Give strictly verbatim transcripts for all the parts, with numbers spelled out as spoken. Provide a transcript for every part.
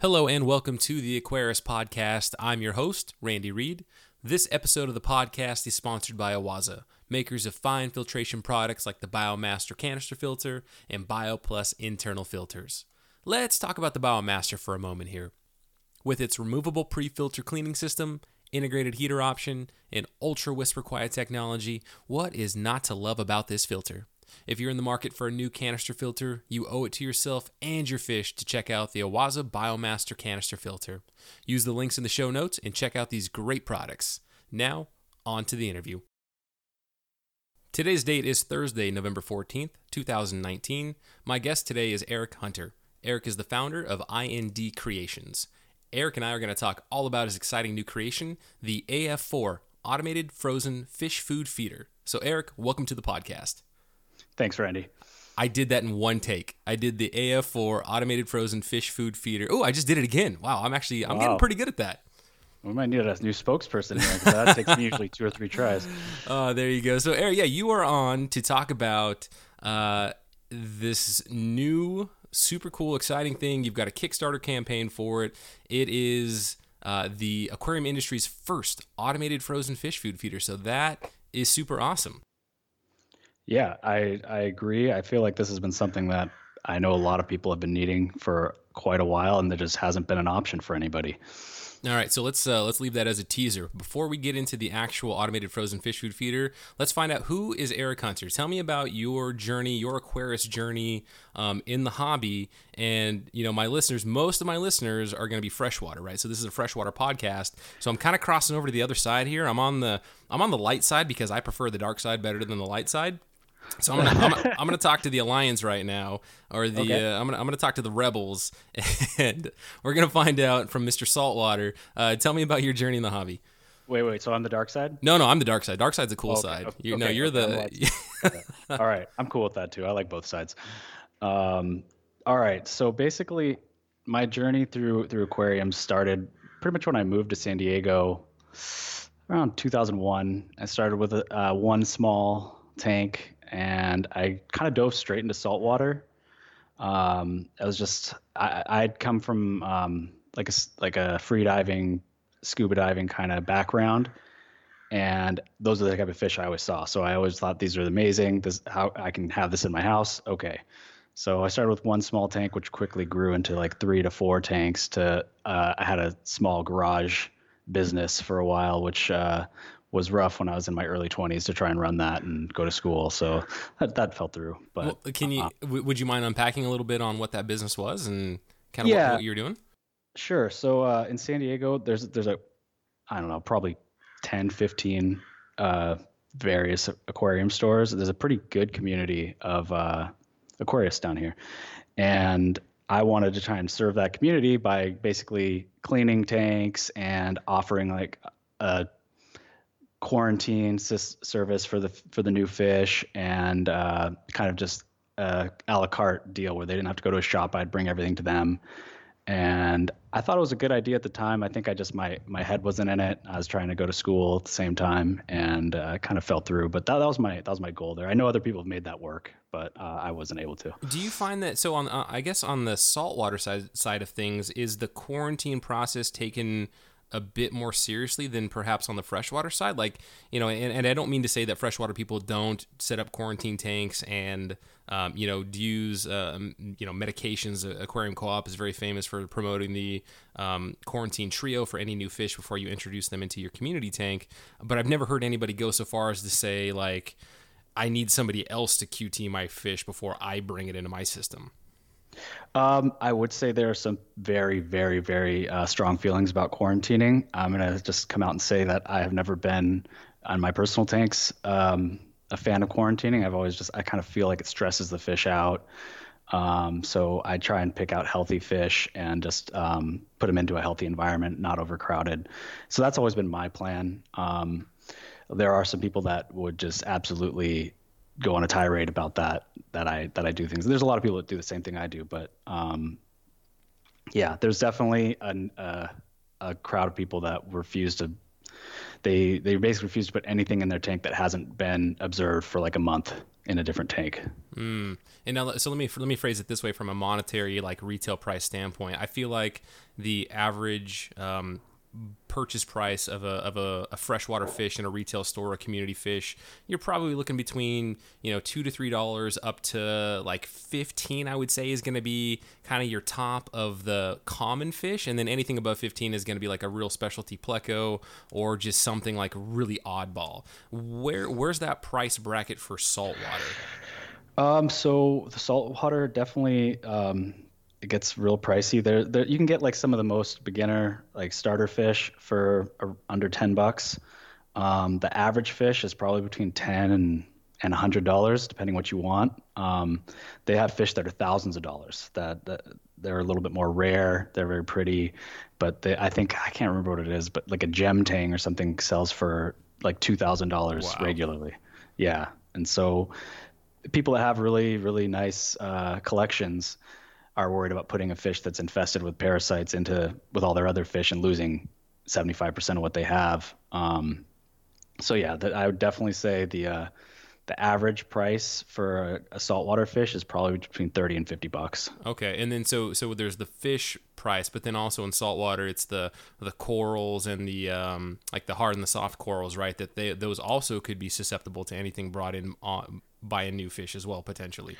Hello and welcome to the Aquarius Podcast. I'm your host, Randy Reed. This episode of the podcast is sponsored by OASE, makers of fine filtration products like the BioMaster canister filter and BioPlus internal filters. Let's talk about the BioMaster for a moment here. With its removable pre-filter cleaning system, integrated heater option, and ultra whisper quiet technology, what is not to love about this filter? If you're in the market for a new canister filter, you owe it to yourself and your fish to check out the OASE BioMaster canister filter. Use the links in the show notes and check out these great products. Now, on to the interview. Today's date is Thursday, November fourteenth, two thousand nineteen. My guest today is Erik Hunter. Erik is the founder of I N D Creations. Erik and I are going to talk all about his exciting new creation, the A F four, Automated Frozen Fish Food Feeder. So Erik, welcome to the podcast. Thanks, Randy. I did that in one take. I did the A F four Automated Frozen Fish Food Feeder. Oh, I just did it again. Wow, I'm actually, I'm wow. getting pretty good at that. We might need a new spokesperson here, because that takes me usually two or three tries. Oh, uh, there you go. So, Erik, yeah, you are on to talk about uh, this new, super cool, exciting thing. You've got a Kickstarter campaign for it. It is uh, the aquarium industry's first automated frozen fish food feeder. So that is super awesome. Yeah, I, I agree. I feel like this has been something that I know a lot of people have been needing for quite a while, and there just hasn't been an option for anybody. All right, so let's uh, let's leave that as a teaser. Before we get into the actual automated frozen fish food feeder, let's find out who is Erik Hunter. Tell me about your journey, your Aquarius journey um, in the hobby. And, you know, my listeners, most of my listeners are going to be freshwater, right? So this is a freshwater podcast. So I'm kind of crossing over to the other side here. I'm on the I'm on the light side because I prefer the dark side better than the light side. So I'm gonna, I'm gonna I'm gonna talk to the Alliance right now, or the okay. uh, I'm gonna I'm gonna talk to the Rebels, and we're gonna find out from Mister Saltwater. Uh, tell me about your journey in the hobby. Wait, wait. So I'm the dark side? No, no, I'm the dark side. Dark side's the cool okay. side. You, okay. No, you're okay. the. Okay. All right, I'm cool with that too. I like both sides. Um, all right. So basically, my journey through through aquariums started pretty much when I moved to San Diego, around two thousand one. I started with a uh, one small tank. And I kind of dove straight into saltwater. Um, I was just, I, I'd come from um, like a, like a free diving, scuba diving kind of background. And those are the type of fish I always saw. So I always thought these are amazing. This how I can have this in my house. Okay. So I started with one small tank, which quickly grew into like three to four tanks to, uh, I had a small garage business for a while, which, uh, was rough when I was in my early twenties to try and run that and go to school. So that, that fell through. But well, can you, uh, w- would you mind unpacking a little bit on what that business was and kind of yeah, what, what you were doing? Sure. So, uh, in San Diego, there's, there's a, I don't know, probably ten, fifteen, uh, various aquarium stores. There's a pretty good community of, uh, aquarists down here. And I wanted to try and serve that community by basically cleaning tanks and offering like a, quarantine service for the for the new fish, and uh, kind of just a a la carte deal where they didn't have to go to a shop. I'd bring everything to them, and I thought it was a good idea at the time. I think I just my my head wasn't in it. I was trying to go to school at the same time, and uh, kind of fell through. But that, that was my that was my goal there. I know other people have made that work, but uh, I wasn't able to. Do you find that so on uh, I guess on the saltwater side side of things, is the quarantine process taken a bit more seriously than perhaps on the freshwater side? Like, you know, and, and I don't mean to say that freshwater people don't set up quarantine tanks and, um, you know, use, uh, you know, medications. Aquarium Co-op is very famous for promoting the um, quarantine trio for any new fish before you introduce them into your community tank. But I've never heard anybody go so far as to say, like, I need somebody else to Q T my fish before I bring it into my system. Um, I would say there are some very, very, very uh, strong feelings about quarantining. I'm going to just come out and say that I have never been on my personal tanks um, a fan of quarantining. I've always just, I kind of feel like it stresses the fish out. Um, so I try and pick out healthy fish and just um, put them into a healthy environment, not overcrowded. So that's always been my plan. Um, there are some people that would just absolutely go on a tirade about that, that I, that I do things. There's a lot of people that do the same thing I do, but, um, yeah, there's definitely an, uh, a crowd of people that refuse to, they, they basically refuse to put anything in their tank that hasn't been observed for like a month. in a different tank. Mm. And now, so let me let me phrase it this way: from a monetary, like retail price standpoint, I feel like the average um, purchase price of a of a, a freshwater fish in a retail store, a community fish, you're probably looking between you know two to three dollars up to like fifteen. I would say is going to be kind of your top of the common fish, and then anything above fifteen is going to be like a real specialty pleco or just something like really oddball. Where where's that price bracket for saltwater? Um, so the saltwater definitely um, it gets real pricey. There, there you can get like some of the most beginner like starter fish for uh, under ten bucks. Um, the average fish is probably between ten and and a hundred dollars, depending what you want. Um, they have fish that are thousands of dollars. That, that they're a little bit more rare. They're very pretty, but they, I think I can't remember what it is, but like a gem tang or something sells for like two thousand dollars regularly. Yeah, and so. People that have really, really nice uh, collections are worried about putting a fish that's infested with parasites into with all their other fish and losing seventy-five percent of what they have. Um, so yeah, that I would definitely say the uh, the average price for a, a saltwater fish is probably between thirty and fifty bucks. Okay, and then so so there's the fish price, but then also in saltwater, it's the the corals and the um, like the hard and the soft corals, right? That they those also could be susceptible to anything brought in on. Buy a new fish as well, potentially?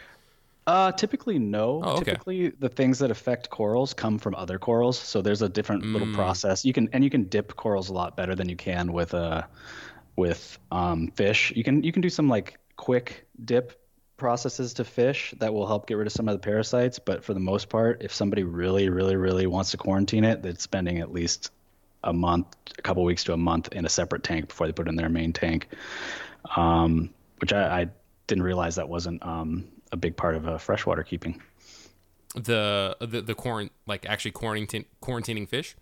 Uh, typically, no. Oh, okay. Typically, the things that affect corals come from other corals. So there's a different mm. little process. You can and you can dip corals a lot better than you can with uh, with um, fish. You can you can do some like quick dip processes to fish that will help get rid of some of the parasites. But for the most part, if somebody really, really, really wants to quarantine it, they're spending at least a month, a couple weeks to a month in a separate tank before they put it in their main tank. Um, which I. I didn't realize that wasn't um, a big part of uh, freshwater keeping. The the the quarant like actually quarantining quarantining fish.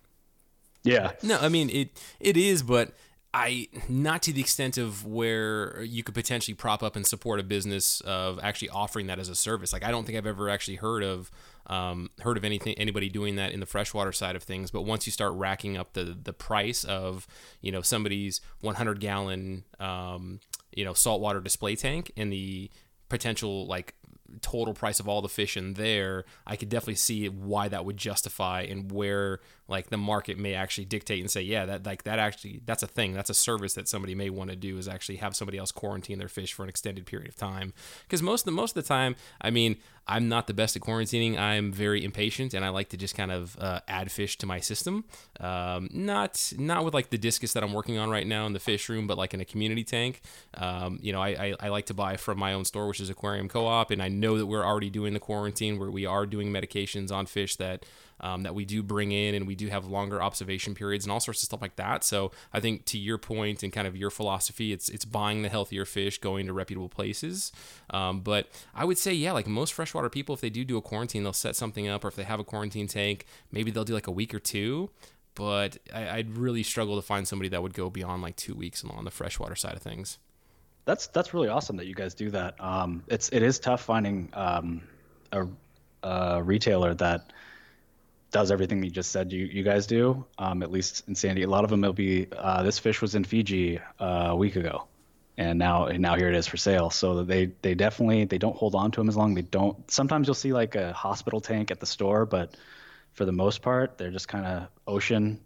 Yeah. No, I mean it it is, but I not to the extent of where you could potentially prop up and support a business of actually offering that as a service. Like I don't think I've ever actually heard of um, heard of anything anybody doing that in the freshwater side of things. But once you start racking up the the price of you know somebody's one hundred gallon. Um, you know, saltwater display tank and the potential like total price of all the fish in there, I could definitely see why that would justify and where like the market may actually dictate and say, yeah, that like that actually, that's a thing. That's a service that somebody may want to do is actually have somebody else quarantine their fish for an extended period of time. Because most of the, most of the time, I mean, I'm not the best at quarantining. I'm very impatient and I like to just kind of uh, add fish to my system. Um, not, not with like the discus that I'm working on right now in the fish room, but like in a community tank. Um, you know, I, I, I like to buy from my own store, which is Aquarium Co-op. And I know that we're already doing the quarantine where we are doing medications on fish that um, that we do bring in, and we do have longer observation periods and all sorts of stuff like that. So I think to your point and kind of your philosophy, it's it's buying the healthier fish, going to reputable places. Um, but I would say, yeah, like most freshwater people, if they do do a quarantine, they'll set something up, or if they have a quarantine tank, maybe they'll do like a week or two. But I, I'd really struggle to find somebody that would go beyond like two weeks on the freshwater side of things. That's that's really awesome that you guys do that. Um, it's it is tough finding um, a, a retailer that does everything you just said you, you guys do. Um, at least in Sandy, a lot of them will be uh, this fish was in Fiji uh, a week ago, and now now here it is for sale. So they they definitely they don't hold on to them as long. They don't. Sometimes you'll see like a hospital tank at the store, but for the most part, they're just kind of ocean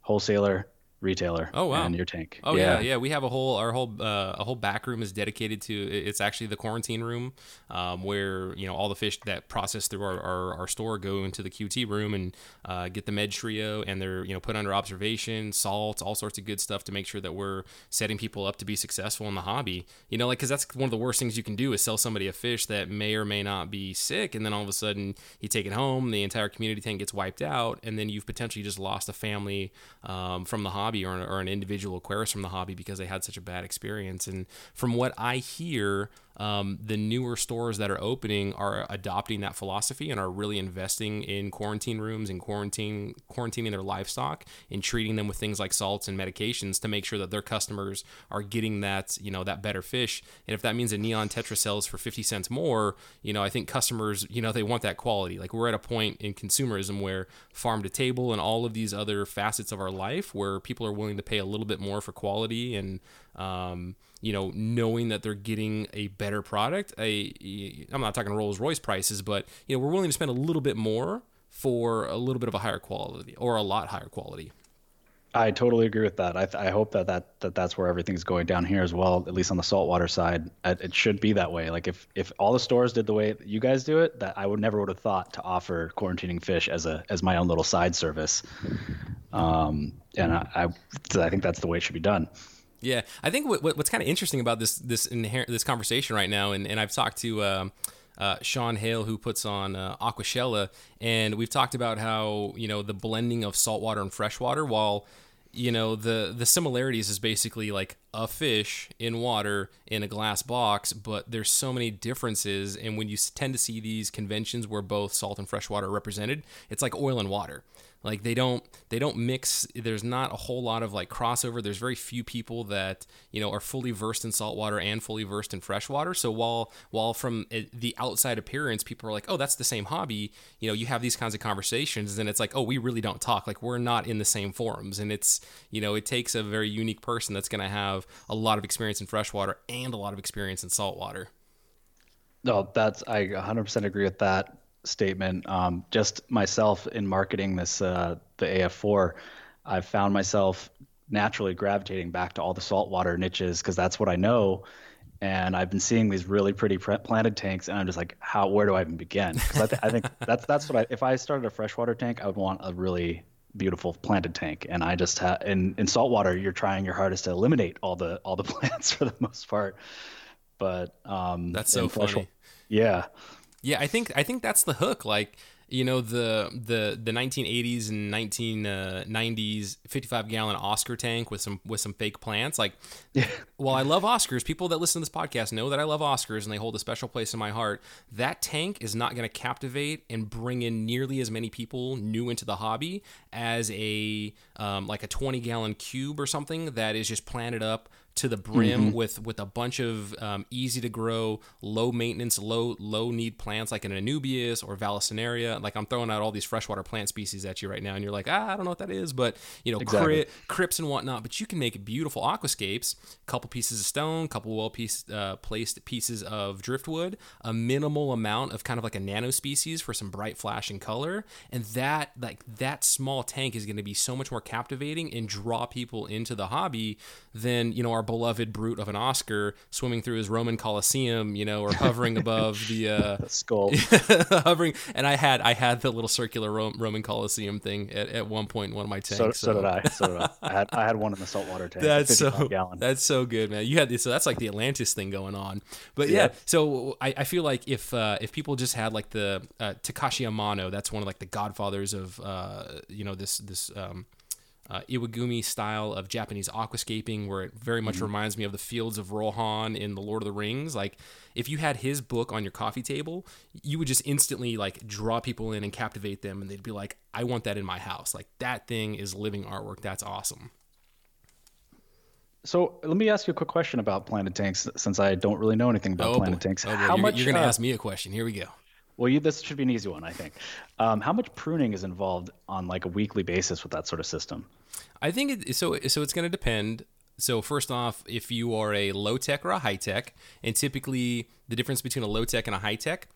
wholesaler. Retailer. Oh wow! And your tank. Oh yeah. yeah, yeah. We have a whole, our whole, uh, a whole back room is dedicated to. It's actually the quarantine room, um, where you know all the fish that process through our, our, our store go into the Q T room and uh, get the med trio, and they're you know put under observation, salts, all sorts of good stuff to make sure that we're setting people up to be successful in the hobby. You know, like because that's one of the worst things you can do is sell somebody a fish that may or may not be sick, and then all of a sudden you take it home, the entire community tank gets wiped out, and then you've potentially just lost a family um, from the hobby. Or an, or an individual aquarist from the hobby because they had such a bad experience. And from what I hear, um, the newer stores that are opening are adopting that philosophy and are really investing in quarantine rooms and quarantine quarantining their livestock and treating them with things like salts and medications to make sure that their customers are getting that, you know, that better fish. And if that means a neon tetra sells for fifty cents more, you know, I think customers, you know, they want that quality. Like we're at a point in consumerism where farm to table and all of these other facets of our life where people are willing to pay a little bit more for quality and, um, you know, knowing that they're getting a better product. A, I'm not talking Rolls Royce prices, but, you know, we're willing to spend a little bit more for a little bit of a higher quality, or a lot higher quality. I totally agree with that. I, th- I hope that, that that that's where everything's going down here as well, at least on the saltwater side. It should be that way. Like if, if all the stores did the way that you guys do it, that I would never would have thought to offer quarantining fish as a as my own little side service. Um, and I, I I think that's the way it should be done. Yeah, I think what, what what's kind of interesting about this this inherent this conversation right now, and, and I've talked to um, uh, Sean Hale, who puts on uh, Aquashella, and we've talked about how, you know, the blending of saltwater and freshwater, while you know, the, the similarities is basically like a fish in water in a glass box, but there's so many differences. And when you tend to see these conventions where both salt and freshwater are represented, it's like oil and water. Like they don't, they don't mix. There's not a whole lot of like crossover. There's very few people that, you know, are fully versed in saltwater and fully versed in freshwater. So while, while from the outside appearance, people are like, oh, that's the same hobby. You know, you have these kinds of conversations and it's like, oh, we really don't talk. Like we're not in the same forums. And it's, you know, it takes a very unique person that's going to have a lot of experience in freshwater and a lot of experience in saltwater. No, that's, I one hundred percent agree with that statement. Um, just myself in marketing this, uh, the A F four, I've found myself naturally gravitating back to all the saltwater niches because that's what I know. And I've been seeing these really pretty pre- planted tanks, and I'm just like, how? Where do I even begin? Because I, th- I think that's that's what I. If I started a freshwater tank, I would want a really beautiful planted tank. And I just ha- in in saltwater, you're trying your hardest to eliminate all the all the plants for the most part. But um, that's so funny. Fresh- yeah. Yeah, I think I think that's the hook. Like, you know, the the the nineteen eighties and nineteen nineties fifty-five gallon Oscar tank with some with some fake plants. Like, yeah. While I love Oscars, people that listen to this podcast know that I love Oscars and they hold a special place in my heart. That tank is not going to captivate and bring in nearly as many people new into the hobby as a um, like a twenty gallon cube or something that is just planted up to the brim, mm-hmm. with, with a bunch of um, easy to grow, low maintenance, low low need plants like an Anubias or Vallisneria. Like I'm throwing out all these freshwater plant species at you right now, and you're like, ah, I don't know what that is, but you know, exactly. cri- crypts and whatnot. But you can make beautiful aquascapes. A couple pieces of stone, couple well piece, uh, placed pieces of driftwood, a minimal amount of kind of like a nano species for some bright flashing color, and that like that small tank is going to be so much more captivating and draw people into the hobby than, you know, our beloved brute of an Oscar swimming through his Roman Colosseum, you know, or hovering above the uh the skull. Hovering. And I had I had the little circular Rome, Roman Colosseum thing at, at one point in one of my tanks. So, so. so did I. So did I. I had I had one in the saltwater tank. That's so gallon. That's so good, man. You had this, so that's like the Atlantis thing going on. But yeah, yeah so I, I feel like if uh if people just had like the uh, Takashi Amano, that's one of like the godfathers of uh you know this this um Uh, Iwagumi style of Japanese aquascaping, where it very much mm-hmm. reminds me of the fields of Rohan in the Lord of the Rings. Like if you had his book on your coffee table, you would just instantly like draw people in and captivate them, and they'd be like, I want that in my house. Like that thing is living artwork. That's awesome. So let me ask you a quick question about planted tanks, since I don't really know anything about oh, planted boy. tanks. Oh, How you're, much you're gonna uh, ask me a question. Here we go. Well, you, this should be an easy one, I think. Um, how much pruning is involved on like a weekly basis with that sort of system? I think it, so. So it's going to depend. So first off, if you are a low tech or a high tech, and typically the difference between a low tech and a high tech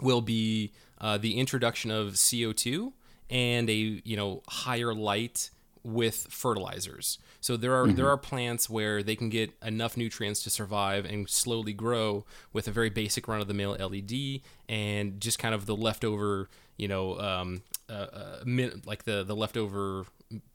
will be uh, the introduction of C O two and a you know higher light with fertilizers. So there are mm-hmm. there are plants where they can get enough nutrients to survive and slowly grow with a very basic run-of-the-mill L E D and just kind of the leftover, you know, um, uh, uh, min- like the the leftover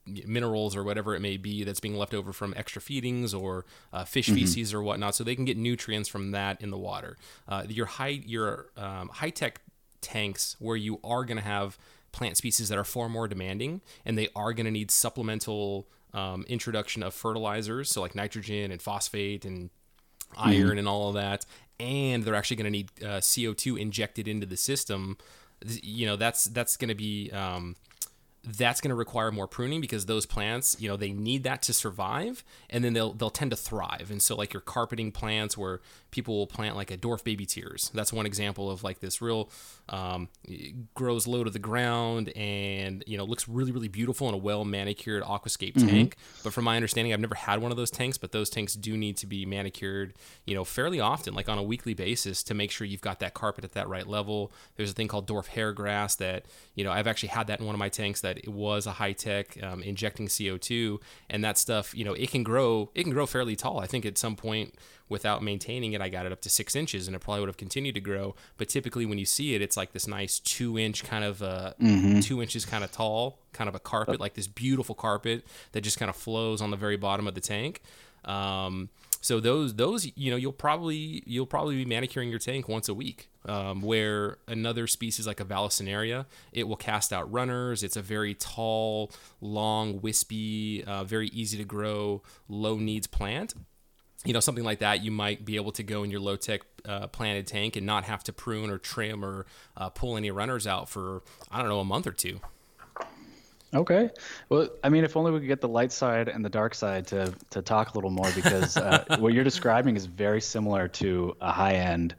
minerals or whatever it may be that's being left over from extra feedings or uh, fish mm-hmm. feces or whatnot. So they can get nutrients from that in the water. Uh, your high your um, high-tech tanks, where you are going to have plant species that are far more demanding, and they are going to need supplemental um, introduction of fertilizers, so like nitrogen and phosphate and iron mm. and all of that, and they're actually going to need uh, C O two injected into the system. You know, that's that's going to be um, that's going to require more pruning because those plants, you know, they need that to survive, and then they'll they'll tend to thrive. And so like your carpeting plants, where people will plant like a dwarf baby tears, that's one example of like this real um grows low to the ground and, you know, looks really, really beautiful in a well manicured aquascape mm-hmm. tank. But from my understanding, I've never had one of those tanks, but those tanks do need to be manicured, you know, fairly often, like on a weekly basis, to make sure you've got that carpet at that right level. There's a thing called dwarf hair grass that, you know, I've actually had that in one of my tanks that it was a high-tech um, injecting C O two, and that stuff, you know, it can grow it can grow fairly tall. I think at some point without maintaining it, I got it up to six inches, and it probably would have continued to grow. But typically when you see it, it's like this nice two inch kind of uh mm-hmm. two inches kind of tall, kind of a carpet, like this beautiful carpet that just kind of flows on the very bottom of the tank. Um, so those, those, you know, you'll probably, you'll probably be manicuring your tank once a week, um, where another species like a Vallisneria, it will cast out runners. It's a very tall, long, wispy, uh, very easy to grow, low needs plant. You know, something like that, you might be able to go in your low tech uh, planted tank and not have to prune or trim or uh, pull any runners out for, I don't know, a month or two. Okay. Well, I mean, if only we could get the light side and the dark side to, to talk a little more, because uh, what you're describing is very similar to a high-end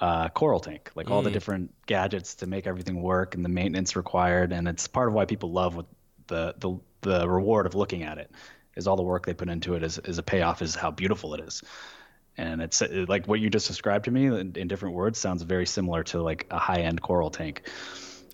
uh, coral tank, like mm. all the different gadgets to make everything work and the maintenance required. And it's part of why people love what the, the, the reward of looking at it is, all the work they put into it is, is a payoff, is how beautiful it is. And it's like what you just described to me in, in different words sounds very similar to like a high-end coral tank.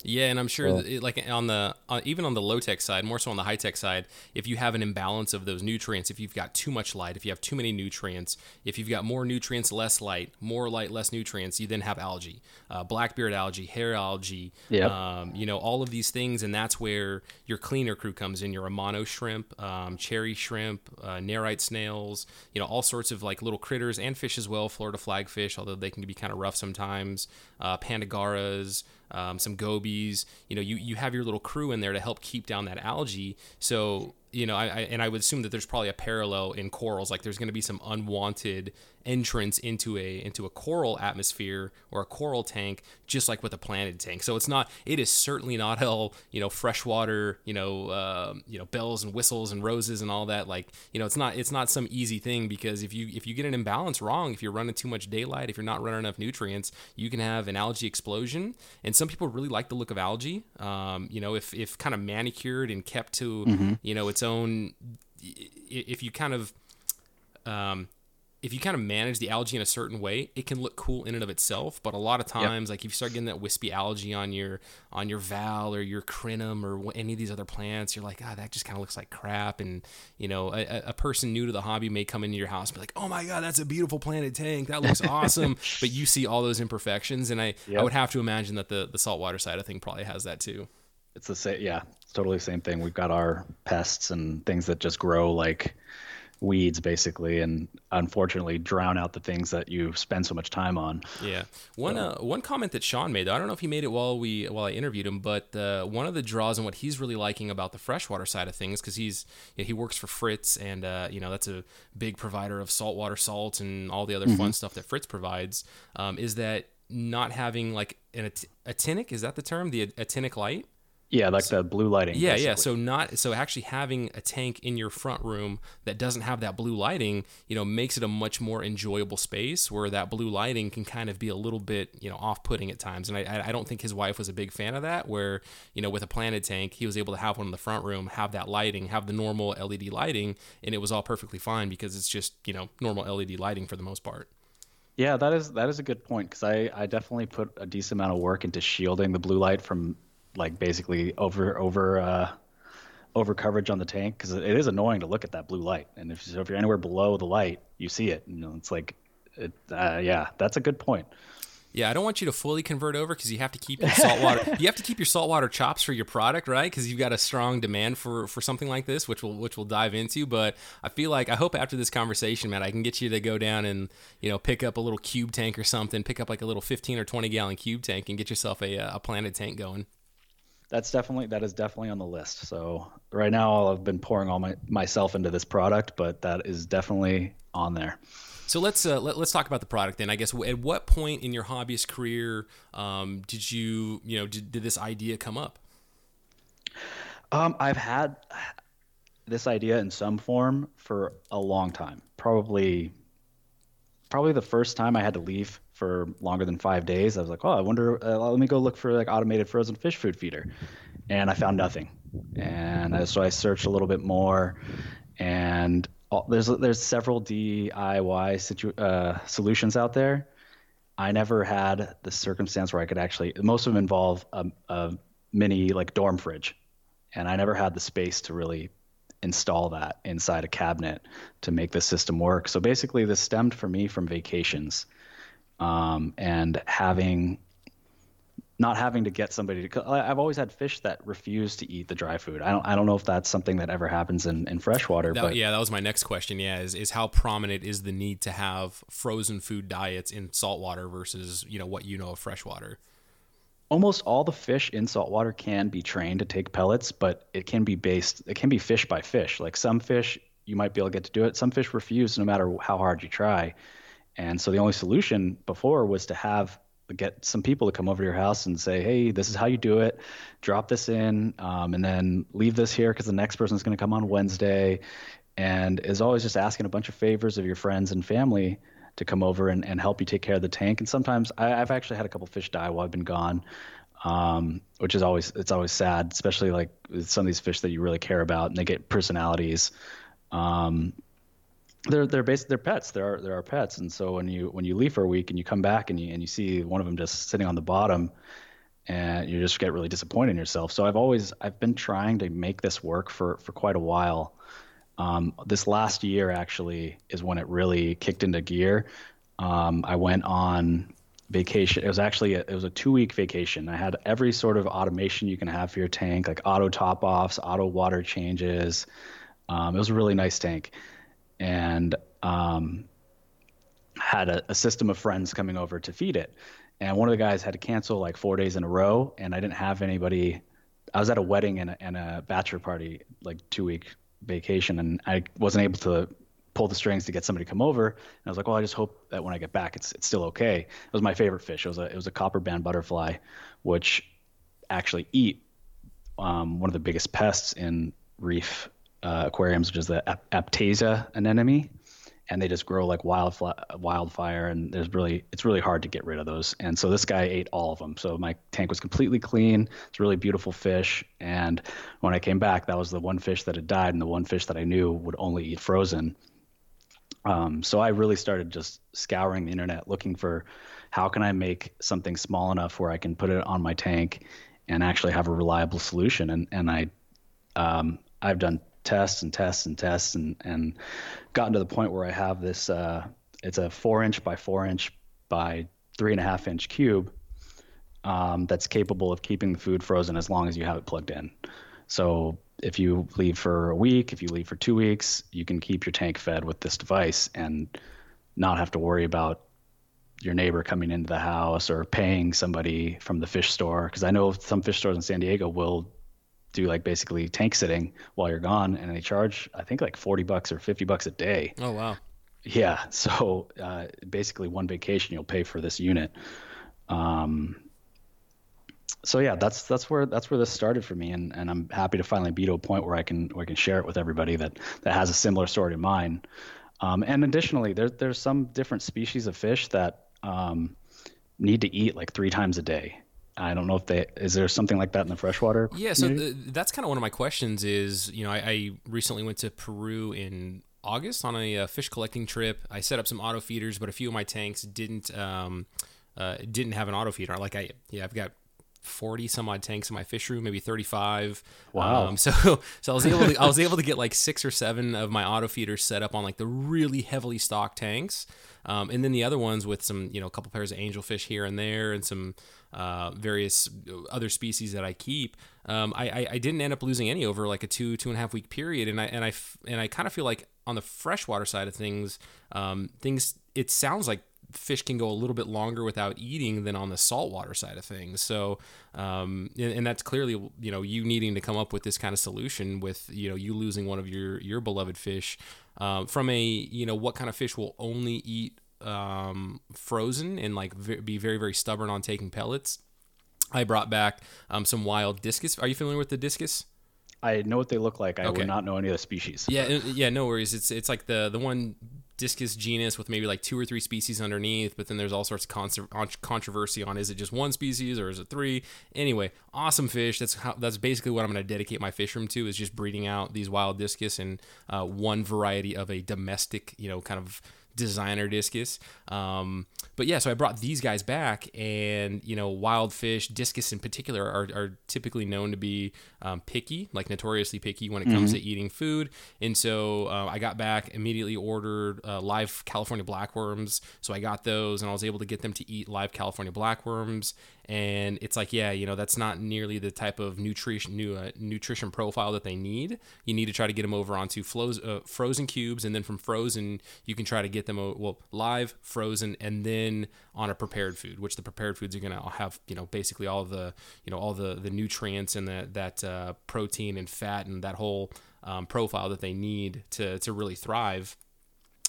Yeah, and I'm sure, cool. that it, like on the uh, even on the low tech side, more so on the high tech side, if you have an imbalance of those nutrients, if you've got too much light, if you have too many nutrients, if you've got more nutrients, less light, more light, less nutrients, you then have algae, uh, blackbeard algae, hair algae, yep. um, you know, all of these things, and that's where your cleaner crew comes in. Your amano shrimp, um, cherry shrimp, uh, nerite snails, you know, all sorts of like little critters and fish as well. Florida flagfish, although they can be kind of rough sometimes. Uh, pandagaras. Um, some gobies, you know, you, you have your little crew in there to help keep down that algae. So, you know, I, I and I would assume that there's probably a parallel in corals. Like there's going to be some unwanted entrance into a into a coral atmosphere or a coral tank, just like with a planted tank. So it's not, it is certainly not all, you know, freshwater, you know, um, you know, bells and whistles and roses and all that. Like, you know, it's not it's not some easy thing, because if you if you get an imbalance wrong, if you're running too much daylight, if you're not running enough nutrients, you can have an algae explosion. And some people really like the look of algae. Um, you know, if if kind of manicured and kept to, mm-hmm. you know, it's own, if you kind of um if you kind of manage the algae in a certain way, it can look cool in and of itself. But a lot of times, yep. like if you start getting that wispy algae on your on your val or your crinum or any of these other plants, you're like, ah, oh, that just kind of looks like crap. And, you know, a, a person new to the hobby may come into your house and be like, oh my God, that's a beautiful planted tank. That looks awesome. But you see all those imperfections. And I, yep. I would have to imagine that the, the saltwater side of thing probably has that too. It's the same. Yeah, it's totally the same thing. We've got our pests and things that just grow like weeds basically, and unfortunately drown out the things that you spend so much time on. Yeah. One so. uh, one comment that Sean made, I don't know if he made it while we while I interviewed him, but uh, one of the draws and what he's really liking about the freshwater side of things, because he's you know, he works for Fritz, and uh, you know that's a big provider of saltwater salt and all the other mm-hmm. fun stuff that Fritz provides, um, is that not having like an actinic, is that the term? The actinic light? Yeah, like so, the blue lighting. Yeah, basically. yeah. So not so actually having a tank in your front room that doesn't have that blue lighting, you know, makes it a much more enjoyable space, where that blue lighting can kind of be a little bit, you know, off-putting at times. And I, I don't think his wife was a big fan of that, where, you know, with a planted tank, he was able to have one in the front room, have that lighting, have the normal L E D lighting, and it was all perfectly fine because it's just, you know, normal L E D lighting for the most part. Yeah, that is that is a good point, because I, I definitely put a decent amount of work into shielding the blue light from like basically over over uh over coverage on the tank, because it is annoying to look at that blue light, and if, so if you're anywhere below the light, you see it, you know. It's like it, uh, yeah, that's a good point. Yeah, I don't want you to fully convert over, because you have to keep your saltwater you have to keep your saltwater chops for your product, right? Because you've got a strong demand for for something like this, which we'll which we'll dive into. But I feel like I hope after this conversation, man, I can get you to go down and, you know, pick up a little cube tank or something, pick up like a little fifteen or twenty gallon cube tank and get yourself a a planted tank going. That's definitely, that is definitely on the list. So right now I've been pouring all my myself into this product, but that is definitely on there. So let's uh, let, let's talk about the product then. I guess at what point in your hobbyist career um, did you, you know, did, did this idea come up? Um, I've had this idea in some form for a long time. Probably, probably the first time I had to leave for longer than five days, I was like, "Oh, I wonder. Uh, let me go look for like automated frozen fish food feeder," and I found nothing. And I, so I searched a little bit more, and all, there's there's several D I Y situ, uh, solutions out there. I never had the circumstance where I could actually. Most of them involve a, a mini like dorm fridge. And I never had the space to really install that inside a cabinet to make the system work. So basically this stemmed for me from vacations um, and having not having to get somebody to I've always had fish that refuse to eat the dry food. I don't I don't know if that's something that ever happens in, in freshwater. That, but yeah, that was my next question. Yeah, is, is how prominent is the need to have frozen food diets in saltwater versus, you know, what you know of freshwater? Almost all the fish in saltwater can be trained to take pellets, but it can be based, it can be fish by fish. Like some fish, you might be able to get to do it. Some fish refuse no matter how hard you try. And so the only solution before was to have, get some people to come over to your house and say, hey, this is how you do it. Drop this in um, and then leave this here because the next person is going to come on Wednesday. And is always just asking a bunch of favors of your friends and family to come over and, and help you take care of the tank. And sometimes I, I've actually had a couple fish die while I've been gone, um, which is always, it's always sad, especially like with some of these fish that you really care about and they get personalities. Um, they're, they're basically, they're pets. There are, there are pets. And so when you, when you leave for a week and you come back and you, and you see one of them just sitting on the bottom and you just get really disappointed in yourself. So I've always, I've been trying to make this work for, for quite a while. Um, this last year actually is when it really kicked into gear. Um, I went on vacation. It was actually, a, it was a two week vacation. I had every sort of automation you can have for your tank, like auto top offs, auto water changes. Um, it was a really nice tank and, um, had a, a system of friends coming over to feed it. And one of the guys had to cancel like four days in a row and I didn't have anybody. I was at a wedding and a, and a bachelor party, like two week vacation, and I wasn't able to pull the strings to get somebody to come over. And I was like, well, I just hope that when I get back, it's it's still okay. It was my favorite fish. It was a it was a copper band butterfly, which actually eat um, one of the biggest pests in reef uh, aquariums, which is the ap- Aptasia anemone, and they just grow like wildfla- wildfire. And there's really it's really hard to get rid of those. And so this guy ate all of them. So my tank was completely clean. It's a really beautiful fish. And when I came back, that was the one fish that had died and the one fish that I knew would only eat frozen. Um, so I really started just scouring the internet, looking for how can I make something small enough where I can put it on my tank and actually have a reliable solution. And and I um, I've done tests and tests and tests and, and gotten to the point where I have this, uh, it's a four inch by four inch by three and a half inch cube um, that's capable of keeping the food frozen as long as you have it plugged in. So if you leave for a week, if you leave for two weeks, you can keep your tank fed with this device and not have to worry about your neighbor coming into the house or paying somebody from the fish store. Because I know some fish stores in San Diego will do like basically tank sitting while you're gone. And they charge, I think like forty bucks or fifty bucks a day. Oh, wow. Yeah. So, uh, basically one vacation you'll pay for this unit. Um, so yeah, that's, that's where, that's where this started for me. And, and I'm happy to finally be to a point where I can, where I can share it with everybody that, that has a similar story to mine. Um, and additionally there, there's some different species of fish that, um, need to eat like three times a day. I don't know if they, is there something like that in the freshwater? Yeah. So th- that's kind of one of my questions is, you know, I, I recently went to Peru in August on a uh, fish collecting trip. I set up some auto feeders, but a few of my tanks didn't, um, uh, didn't have an auto feeder. Like I, yeah, I've got forty some odd tanks in my fish room, maybe thirty-five. Wow. Um, so, so I was able to, I was able to get like six or seven of my auto feeders set up on like the really heavily stocked tanks. Um, and then the other ones with some, you know, a couple pairs of angelfish here and there and some, uh, various other species that I keep. Um, I, I, I didn't end up losing any over like a two, two and a half week period. And I, and I, and I kind of feel like on the freshwater side of things, um, things, it sounds like fish can go a little bit longer without eating than on the saltwater side of things. So, um, and, and that's clearly, you know, you needing to come up with this kind of solution with, you know, you losing one of your, your beloved fish, um, uh, from a, you know, what kind of fish will only eat, um, frozen and like v- be very, very stubborn on taking pellets. I brought back, um, some wild discus. Are you familiar with the discus? I know what they look like. I okay. would not know any of the species. Yeah, yeah, no worries. It's it's like the, the one discus genus with maybe like two or three species underneath, but then there's all sorts of con- controversy on, is it just one species or is it three? Anyway, awesome fish. That's how, that's basically what I'm going to dedicate my fish room to, is just breeding out these wild discus and uh, one variety of a domestic, you know, kind of designer discus. Um, but yeah, so I brought these guys back, and, you know, wild fish, discus in particular, are, are typically known to be um, picky, like notoriously picky when it mm-hmm. comes to eating food. And so uh, I got back, immediately ordered uh, live California blackworms. So I got those, and I was able to get them to eat live California blackworms. And it's like, yeah, you know, that's not nearly the type of nutrition new, uh, nutrition profile that they need. You need to try to get them over onto flows, uh, frozen cubes, and then from frozen, you can try to get them, well, live, frozen, and then on a prepared food, which the prepared foods are going to have, you know, basically all the, you know, all the, the nutrients and the, that uh, protein and fat and that whole um, profile that they need to to really thrive.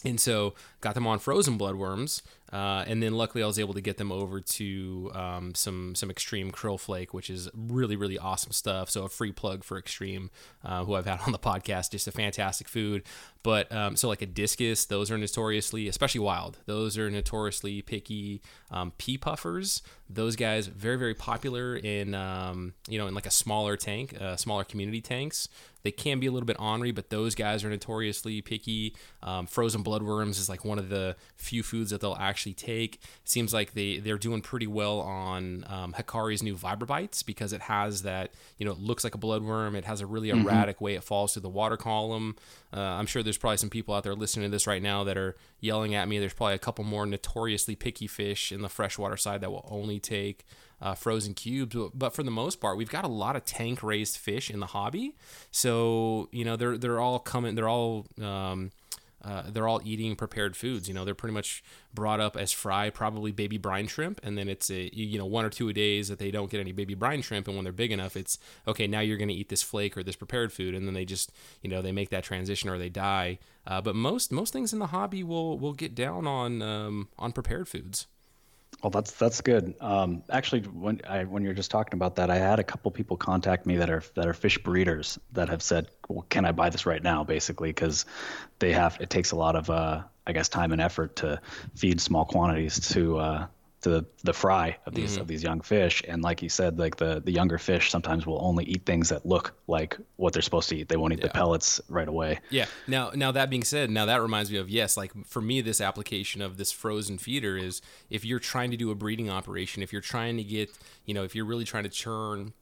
And so got them on frozen bloodworms, uh, and then luckily I was able to get them over to um, some some Extreme krill flake, which is really, really awesome stuff. So a free plug for Extreme, uh, who I've had on the podcast, just a fantastic food. But um, so like a discus, those are notoriously, especially wild, those are notoriously picky. Um, pea puffers, those guys, very, very popular in, um, you know, in like a smaller tank, uh, smaller community tanks. They can be a little bit ornery, but those guys are notoriously picky. Um, frozen bloodworms is like one of the few foods that they'll actually take. Seems like they, they're doing pretty well on um, Hikari's new Vibrobites, because it has that, you know, it looks like a bloodworm. It has a really mm-hmm. erratic way it falls through the water column. Uh, I'm sure there's probably some people out there listening to this right now that are yelling at me. There's probably a couple more notoriously picky fish in the freshwater side that will only take Uh, frozen cubes, but for the most part, we've got a lot of tank raised fish in the hobby. So, you know, they're they're all coming, they're all um, uh, they're all eating prepared foods. You know, they're pretty much brought up as fry, probably baby brine shrimp, and then it's a you know one or two a days that they don't get any baby brine shrimp, and when they're big enough, it's okay. Now you're going to eat this flake or this prepared food, and then they just you know they make that transition or they die. Uh, but most most things in the hobby will will get down on um, on prepared foods. Well, that's that's good. Um, actually, when I, when you're just talking about that, I had a couple people contact me that are that are fish breeders that have said, well, "Can I buy this right now?" Basically, because they have it takes a lot of uh, I guess time and effort to feed small quantities to uh, to the, the fry of these mm-hmm. of these young fish. And like you said, like the the younger fish sometimes will only eat things that look like what they're supposed to eat. They won't eat yeah. the pellets right away. Yeah. Now now that being said, now that reminds me of yes, like for me, this application of this frozen feeder is if you're trying to do a breeding operation, if you're trying to get, you know, if you're really trying to churn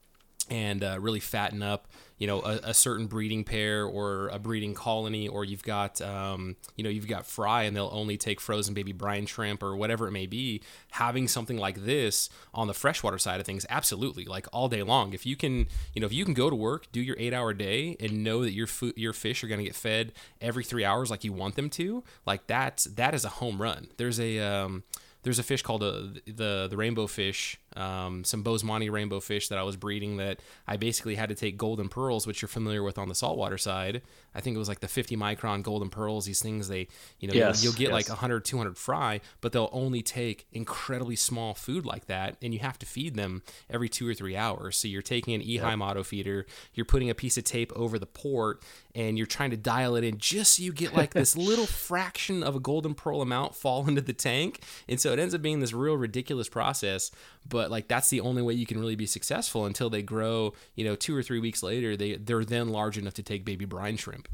and uh, really fatten up, you know, a, a certain breeding pair or a breeding colony, or you've got, um, you know, you've got fry and they'll only take frozen baby brine shrimp or whatever it may be. Having something like this on the freshwater side of things, absolutely, like all day long. If you can, you know, if you can go to work, do your eight hour day and know that your food, your fish are going to get fed every three hours like you want them to, like that's, that is a home run. There's a, um, There's a fish called a, the the rainbow fish, um, some Bosemani rainbow fish that I was breeding that I basically had to take golden pearls, which you're familiar with on the saltwater side. I think it was like the fifty micron golden pearls. These things, they, you know, yes, you'll, you'll get yes. like one hundred, two hundred fry, but they'll only take incredibly small food like that, and you have to feed them every two or three hours. So you're taking an E H I yep. auto feeder, you're putting a piece of tape over the port, and you're trying to dial it in just so you get like this little fraction of a golden pearl amount fall into the tank. And so So it ends up being this real ridiculous process, but like that's the only way you can really be successful until they grow, you know, two or three weeks later, they, they're then large enough to take baby brine shrimp.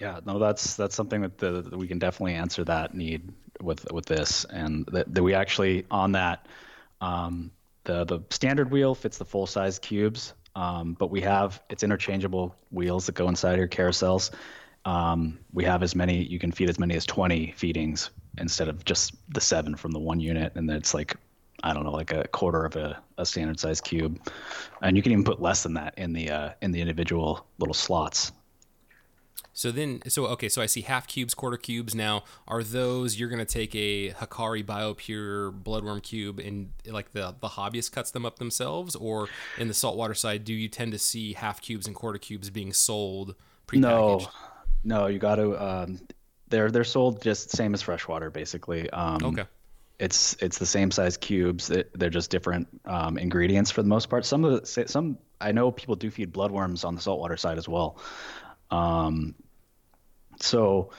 Yeah, no, that's that's something that, the, that we can definitely answer that need with with this. And that, that we actually, on that, um, the, the standard wheel fits the full-size cubes, um, but we have, it's interchangeable wheels that go inside your carousels. Um, we have as many, you can feed as many as twenty feedings instead of just the seven from the one unit. And that's like, I don't know, like a quarter of a, a standard size cube. And you can even put less than that in the, uh, in the individual little slots. So then, so, okay, so I see half cubes, quarter cubes. Now, are those, you're going to take a Hikari BioPure bloodworm cube and like the, the hobbyist cuts them up themselves, or in the saltwater side, do you tend to see half cubes and quarter cubes being sold prepackaged? No. No, you got to. Um, they're they're sold just same as freshwater, basically. Um, okay. it's it's the same size cubes. It, they're just different um, ingredients for the most part. Some of the some I know people do feed bloodworms on the saltwater side as well. Um, so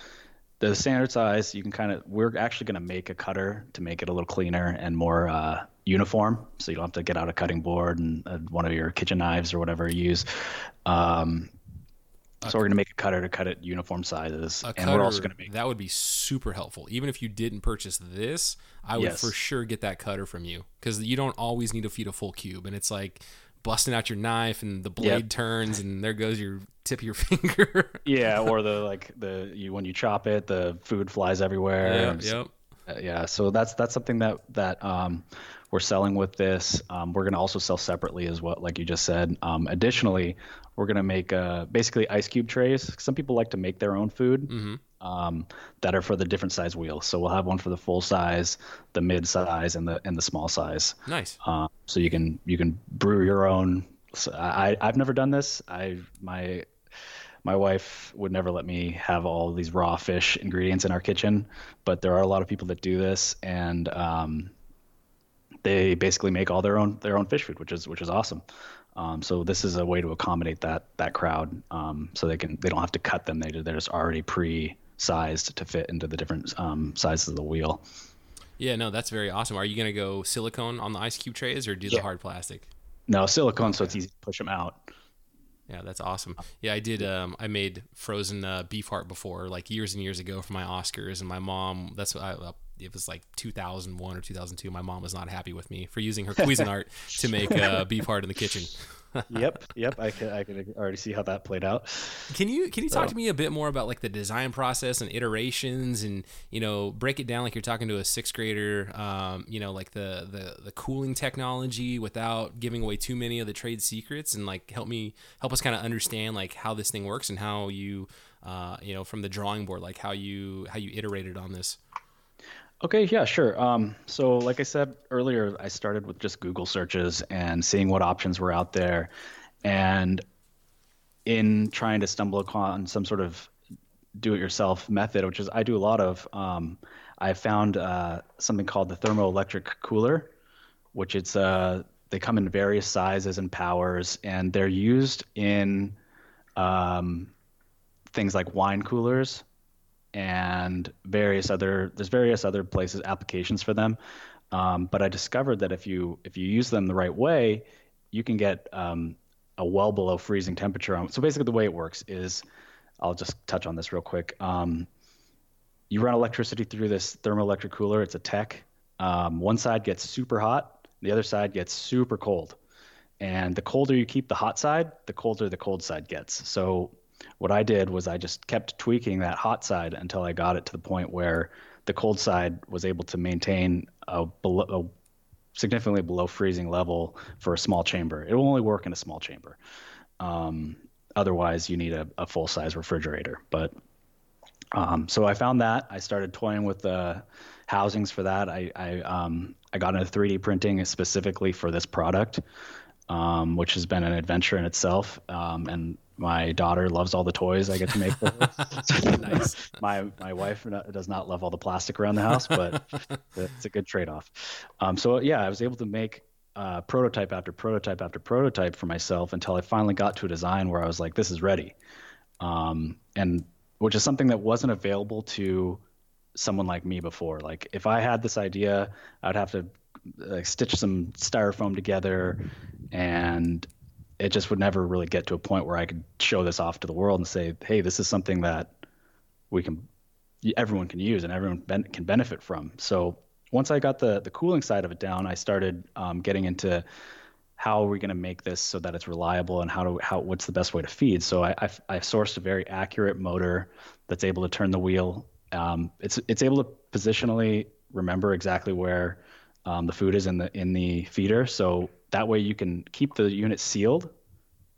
the standard size, you can kind of we're actually going to make a cutter to make it a little cleaner and more uh, uniform, so you don't have to get out a cutting board and uh, one of your kitchen knives or whatever you use. Um, So we're going to make a cutter to cut it uniform sizes. A and cutter, we're also going to make... That would be super helpful. Even if you didn't purchase this, I would yes. for sure get that cutter from you, because you don't always need to feed a full cube. And it's like busting out your knife and the blade yep. turns and there goes your tip of your finger. yeah, or the like the you when you chop it, the food flies everywhere. Yep, yep. Uh, yeah, so that's that's something that, that um, we're selling with this. Um, we're going to also sell separately as well, like you just said. Um, additionally, we're going to make uh, basically ice cube trays. Some people like to make their own food mm-hmm. um, that are for the different size wheels. So we'll have one for the full size, the mid size, and the and the small size. Nice. Uh, so you can you can brew your own. So I I've never done this. I my my wife would never let me have all these raw fish ingredients in our kitchen, but there are a lot of people that do this, and um, they basically make all their own their own fish food, which is which is awesome. Um, so this is a way to accommodate that that crowd, um, so they can they don't have to cut them. They they're just already pre-sized to fit into the different um, sizes of the wheel. Yeah, no, that's very awesome. Are you gonna go silicone on the ice cube trays or do yeah. the hard plastic? No, silicone, okay. So it's easy to push them out. Yeah, that's awesome. Yeah, I did. Um, I made frozen uh, beef heart before, like years and years ago for my Oscars, and my mom. That's what I. Uh, It was like two thousand one or two thousand two. My mom was not happy with me for using her Cuisinart to make uh, beef heart in the kitchen. yep, yep. I can I can already see how that played out. Can you can you talk so. to me a bit more about like the design process and iterations, and you know break it down like you're talking to a sixth grader? Um, you know, like the the the cooling technology without giving away too many of the trade secrets, and like help me help us kind of understand like how this thing works and how you uh, you know from the drawing board like how you how you iterated on this. Okay, yeah, sure. Um, so like I said earlier, I started with just Google searches and seeing what options were out there. And in trying to stumble upon some sort of do-it-yourself method, which is I do a lot of, um, I found uh, something called the thermoelectric cooler, which it's uh, they come in various sizes and powers, and they're used in um, things like wine coolers. And various other there's various other places applications for them, um, but I discovered that if you if you use them the right way, you can get um, a well below freezing temperature. So basically, the way it works is, I'll just touch on this real quick. Um, you run electricity through this thermoelectric cooler. It's a tech. Um, one side gets super hot, the other side gets super cold, and the colder you keep the hot side, the colder the cold side gets. So what I did was I just kept tweaking that hot side until I got it to the point where the cold side was able to maintain a, below, a significantly below freezing level for a small chamber. It will only work in a small chamber. Um, otherwise, you need a, a full-size refrigerator. But um, so I found that. I started toying with the housings for that. I I, um, I got into three D printing specifically for this product, um, which has been an adventure in itself. Um, and my daughter loves all the toys I get to make for her. nice. My my wife not, does not love all the plastic around the house, but it's a good trade-off. Um, so yeah, I was able to make uh, prototype after prototype after prototype for myself until I finally got to a design where I was like, this is ready. Um, and which is something that wasn't available to someone like me before. Like if I had this idea, I'd have to uh, stitch some styrofoam together, and it just would never really get to a point where I could show this off to the world and say, hey, this is something that we can, everyone can use and everyone ben- can benefit from. So once I got the, the cooling side of it down, I started um, getting into how are we going to make this so that it's reliable and how do how what's the best way to feed. So I, I, I sourced a very accurate motor that's able to turn the wheel. Um, it's it's able to positionally remember exactly where um, the food is in the in the feeder. So that way you can keep the unit sealed,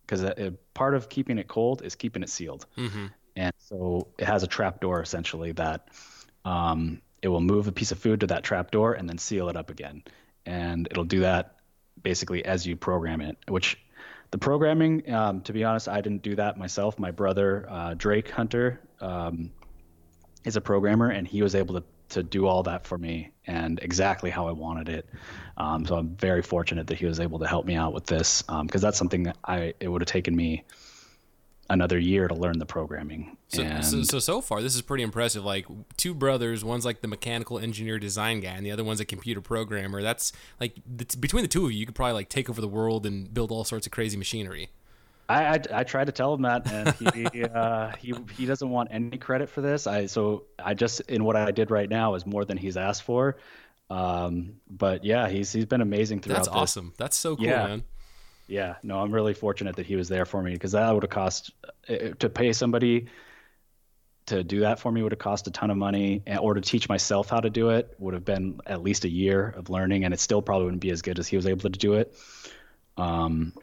because part of keeping it cold is keeping it sealed. Mm-hmm. And so it has a trap door essentially that um, it will move a piece of food to that trap door and then seal it up again. And it'll do that basically as you program it, which the programming, um, to be honest, I didn't do that myself. My brother, uh, Drake Hunter, um, is a programmer, and he was able to to do all that for me and exactly how I wanted it. Um, so I'm very fortunate that he was able to help me out with this, because um, that's something that I it would have taken me another year to learn the programming. So, and so, so so far, this is pretty impressive. Like two brothers, one's like the mechanical engineer design guy, and the other one's a computer programmer. That's like between the two of you, you could probably like take over the world and build all sorts of crazy machinery. I, I, I tried to tell him that, and he uh, he he doesn't want any credit for this. I so I just in what I did right now is more than he's asked for. Um, but yeah, he's he's been amazing throughout. That's awesome. This. That's so cool, yeah. man. Yeah, no, I'm really fortunate that he was there for me, because that would have cost to pay somebody to do that for me would have cost a ton of money, or to teach myself how to do it would have been at least a year of learning, and it still probably wouldn't be as good as he was able to do it. Um,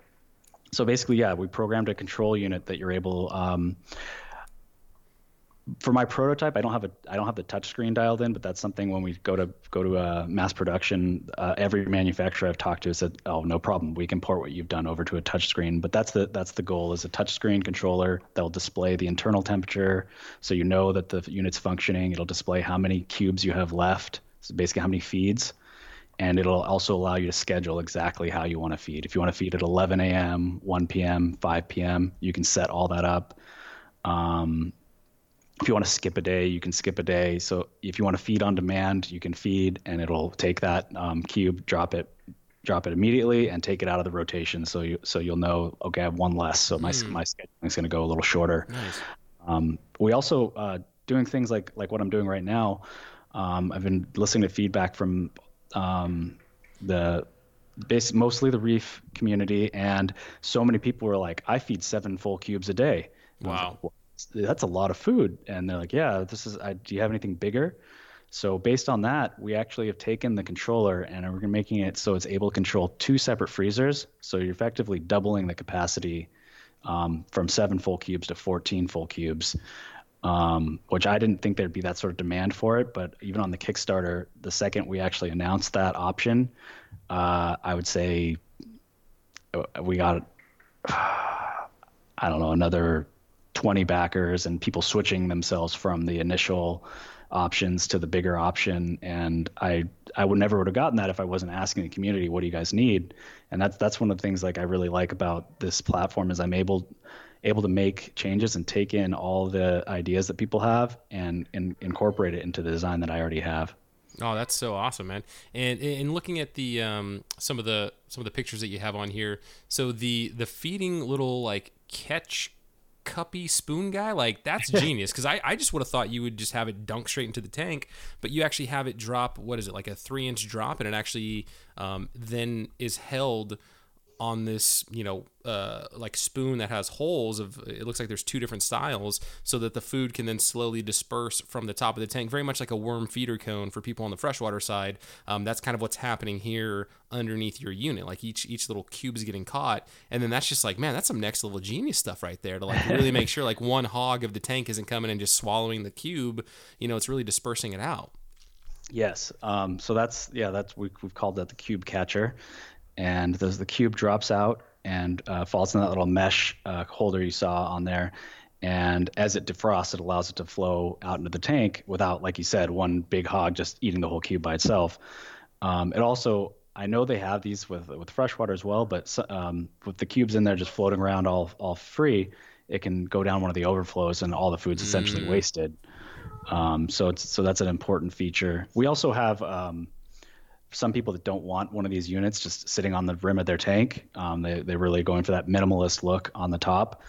so basically, yeah, we programmed a control unit that you're able. Um, for my prototype, I don't have a I don't have the touchscreen dialed in, but that's something when we go to go to a mass production, uh, every manufacturer I've talked to said, "Oh, no problem. We can port what you've done over to a touchscreen." But that's the that's the goal, is a touchscreen controller that'll display the internal temperature, so you know that the unit's functioning. It'll display how many cubes you have left, so basically how many feeds, and it'll also allow you to schedule exactly how you want to feed. If you want to feed at eleven a.m., one p.m., five p.m., you can set all that up. Um, If you want to skip a day, you can skip a day. So if you want to feed on demand, you can feed, and it'll take that um, cube, drop it, drop it immediately, and take it out of the rotation. So you so you'll know, okay, I have one less, so my mm. my scheduling is going to go a little shorter. Nice. Um, we also uh, doing things like like what I'm doing right now. Um, I've been listening to feedback from um, the. Base, mostly the reef community, and so many people were like, "I feed seven full cubes a day." And wow. That's a lot of food. And they're like, yeah, this is, I, do you have anything bigger? So based on that, we actually have taken the controller and we're making it so it's able to control two separate freezers. So you're effectively doubling the capacity um, from seven full cubes to fourteen full cubes, um, which I didn't think there'd be that sort of demand for it. But even on the Kickstarter, the second we actually announced that option, uh, I would say we got, I don't know, another twenty backers and people switching themselves from the initial options to the bigger option. And I, I would never would have gotten that if I wasn't asking the community, what do you guys need? And that's, that's one of the things like I really like about this platform is I'm able, able to make changes and take in all the ideas that people have and, and incorporate it into the design that I already have. Oh, that's so awesome, man! And and looking at the um some of the some of the pictures that you have on here, so the the feeding little like catch cuppy spoon guy, like that's genius, because I, I just would have thought you would just have it dunk straight into the tank, but you actually have it drop, what is it, like a three inch drop, and it actually um, then is held on this, you know, uh, like spoon that has holes of, it looks like there's two different styles, so that the food can then slowly disperse from the top of the tank, very much like a worm feeder cone for people on the freshwater side. Um, that's kind of what's happening here underneath your unit. Like each, each little cube is getting caught. And then that's just like, man, that's some next level genius stuff right there, to like really make sure like one hog of the tank isn't coming and just swallowing the cube, you know, it's really dispersing it out. Yes. Um, so that's, yeah, that's, we, we've called that the cube catcher. And those, the cube drops out and uh, falls in that little mesh uh, holder you saw on there. And as it defrosts, it allows it to flow out into the tank without, like you said, one big hog just eating the whole cube by itself. Um, it also, I know they have these with with freshwater as well, but um, with the cubes in there just floating around all all free, it can go down one of the overflows and all the food's essentially mm. wasted. Um, so it's so that's an important feature. We also have. Um, Some people that don't want one of these units just sitting on the rim of their tank, um, they, they're really going for that minimalist look on the top.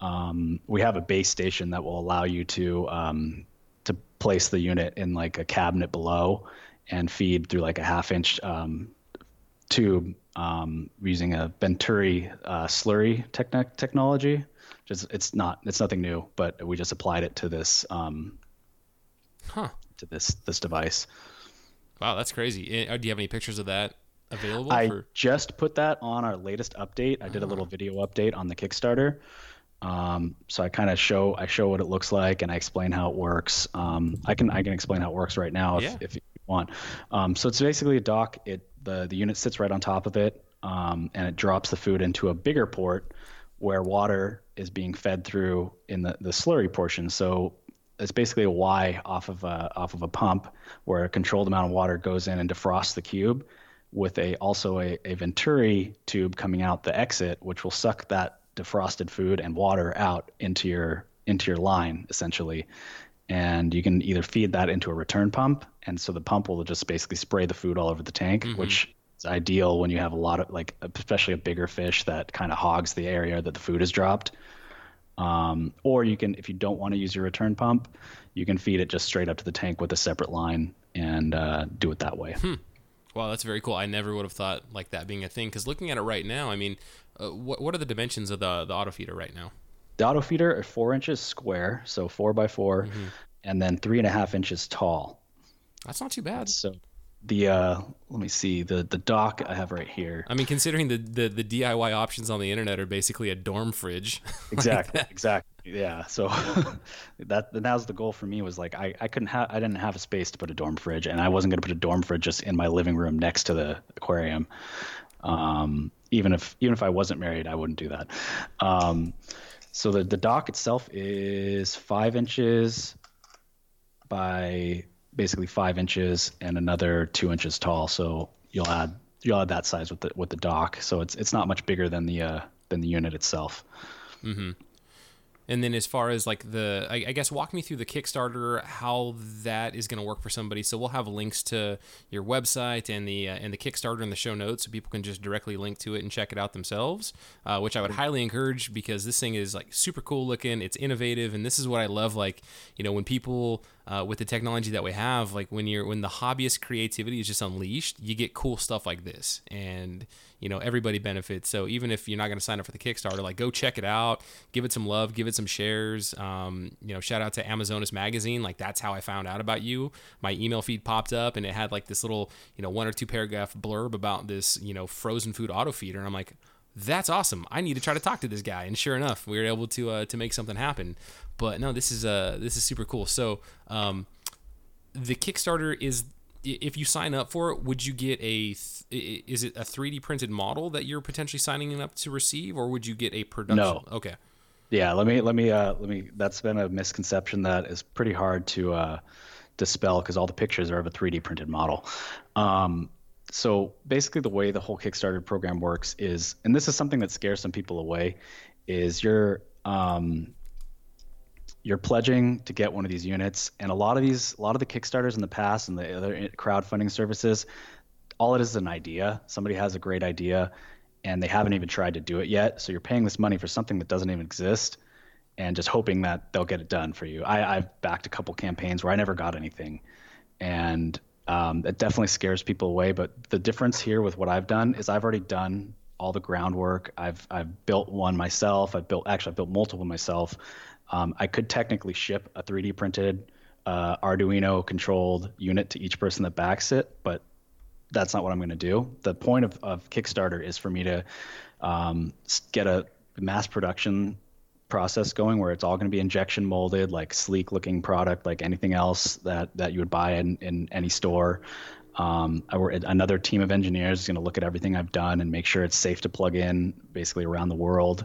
Um, we have a base station that will allow you to um, to place the unit in like a cabinet below and feed through like a half inch um, tube um, using a Venturi uh, slurry techn- technology. Just it's not it's nothing new, but we just applied it to this um, huh. to this this device. Wow, that's crazy. Do you have any pictures of that available? I for... just put that on our latest update. I did oh. a little video update on the Kickstarter. Um, so I kind of show I show what it looks like and I explain how it works. Um, I can I can explain how it works right now if, yeah. if you want. Um, so it's basically a dock. It the, the unit sits right on top of it um, and it drops the food into a bigger port where water is being fed through in the, the slurry portion. So it's basically a Y off of a off of a pump where a controlled amount of water goes in and defrosts the cube, with a also a, a Venturi tube coming out the exit, which will suck that defrosted food and water out into your into your line essentially. And you can either feed that into a return pump, and so the pump will just basically spray the food all over the tank, mm-hmm. which is ideal when you have a lot of, like, especially a bigger fish that kind of hogs the area that the food is dropped. Um, or you can, if you don't want to use your return pump, you can feed it just straight up to the tank with a separate line and uh, do it that way. Hmm. Wow, that's very cool. I never would have thought like that being a thing, because looking at it right now, I mean, uh, what what are the dimensions of the the autofeeder right now? The autofeeder are four inches square, so four by four, mm-hmm. and then three and a half inches tall. That's not too bad. So the uh, let me see the the dock I have right here. I mean, considering the the, the D I Y options on the internet are basically a dorm fridge. Exactly. Like exactly. Yeah. So that that was the goal for me, was like I, I couldn't have I didn't have a space to put a dorm fridge, and I wasn't going to put a dorm fridge just in my living room next to the aquarium. Um, even if even if I wasn't married, I wouldn't do that. Um, so the the dock itself is five inches by basically five inches and another two inches tall. So you'll add you'll add that size with the with the dock. So it's it's not much bigger than the uh, than the unit itself. Mm-hmm. And then as far as like the, I, I guess walk me through the Kickstarter, how that is going to work for somebody. So we'll have links to your website and the uh, and the Kickstarter in the show notes, so people can just directly link to it and check it out themselves, uh, which I would highly encourage, because this thing is like super cool looking. It's innovative, and this is what I love. Like, you know, when people uh, with the technology that we have, like when you're when the hobbyist creativity is just unleashed, you get cool stuff like this, and you know everybody benefits. So even if you're not going to sign up for the Kickstarter, like go check it out, give it some love, give it some shares. Um you know shout out to Amazonas magazine, like that's how I found out about you. My email feed popped up and it had like this little you know one or two paragraph blurb about this you know frozen food auto feeder, and I'm like, that's awesome, I need to try to talk to this guy. And sure enough, we were able to uh to make something happen. But no, this is uh this is super cool. So um the Kickstarter is, if you sign up for it, would you get a th- is it a three D printed model that you're potentially signing up to receive, or would you get a production? No. Okay. Yeah, let me let me uh, let me. That's been a misconception that is pretty hard to uh, dispel, because all the pictures are of a three D printed model. Um, so basically, the way the whole Kickstarter program works is, and this is something that scares some people away, is you're um, you're pledging to get one of these units, and a lot of these, a lot of the Kickstarters in the past and the other crowdfunding services, all it is is an idea. Somebody has a great idea, and they haven't even tried to do it yet. So you're paying this money for something that doesn't even exist and just hoping that they'll get it done for you. I, I've backed a couple campaigns where I never got anything. And um, it definitely scares people away. But the difference here with what I've done is I've already done all the groundwork. I've I've built one myself. I've built actually I've built multiple myself. Um, I could technically ship a three D printed uh, Arduino controlled unit to each person that backs it, but that's not what I'm going to do. The point of, of Kickstarter is for me to um, get a mass production process going, where it's all going to be injection molded, like sleek looking product, like anything else that, that you would buy in, in any store. Um, I, another team of engineers is going to look at everything I've done and make sure it's safe to plug in basically around the world,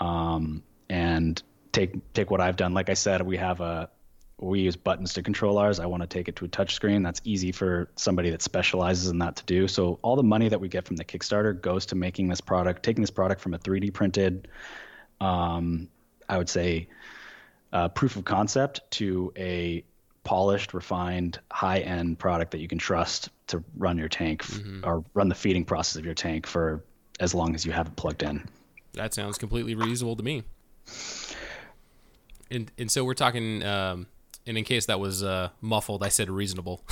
um, and take, take what I've done. Like I said, we have a, we use buttons to control ours. I want to take it to a touch screen. That's easy for somebody that specializes in that to do. So all the money that we get from the Kickstarter goes to making this product, taking this product from a three D printed, um, I would say, uh, proof of concept to a polished, refined, high-end product that you can trust to run your tank, mm-hmm. or run the feeding process of your tank for as long as you have it plugged in. That sounds completely reasonable to me. And and so we're talking... Um... And in case that was uh, muffled, I said reasonable.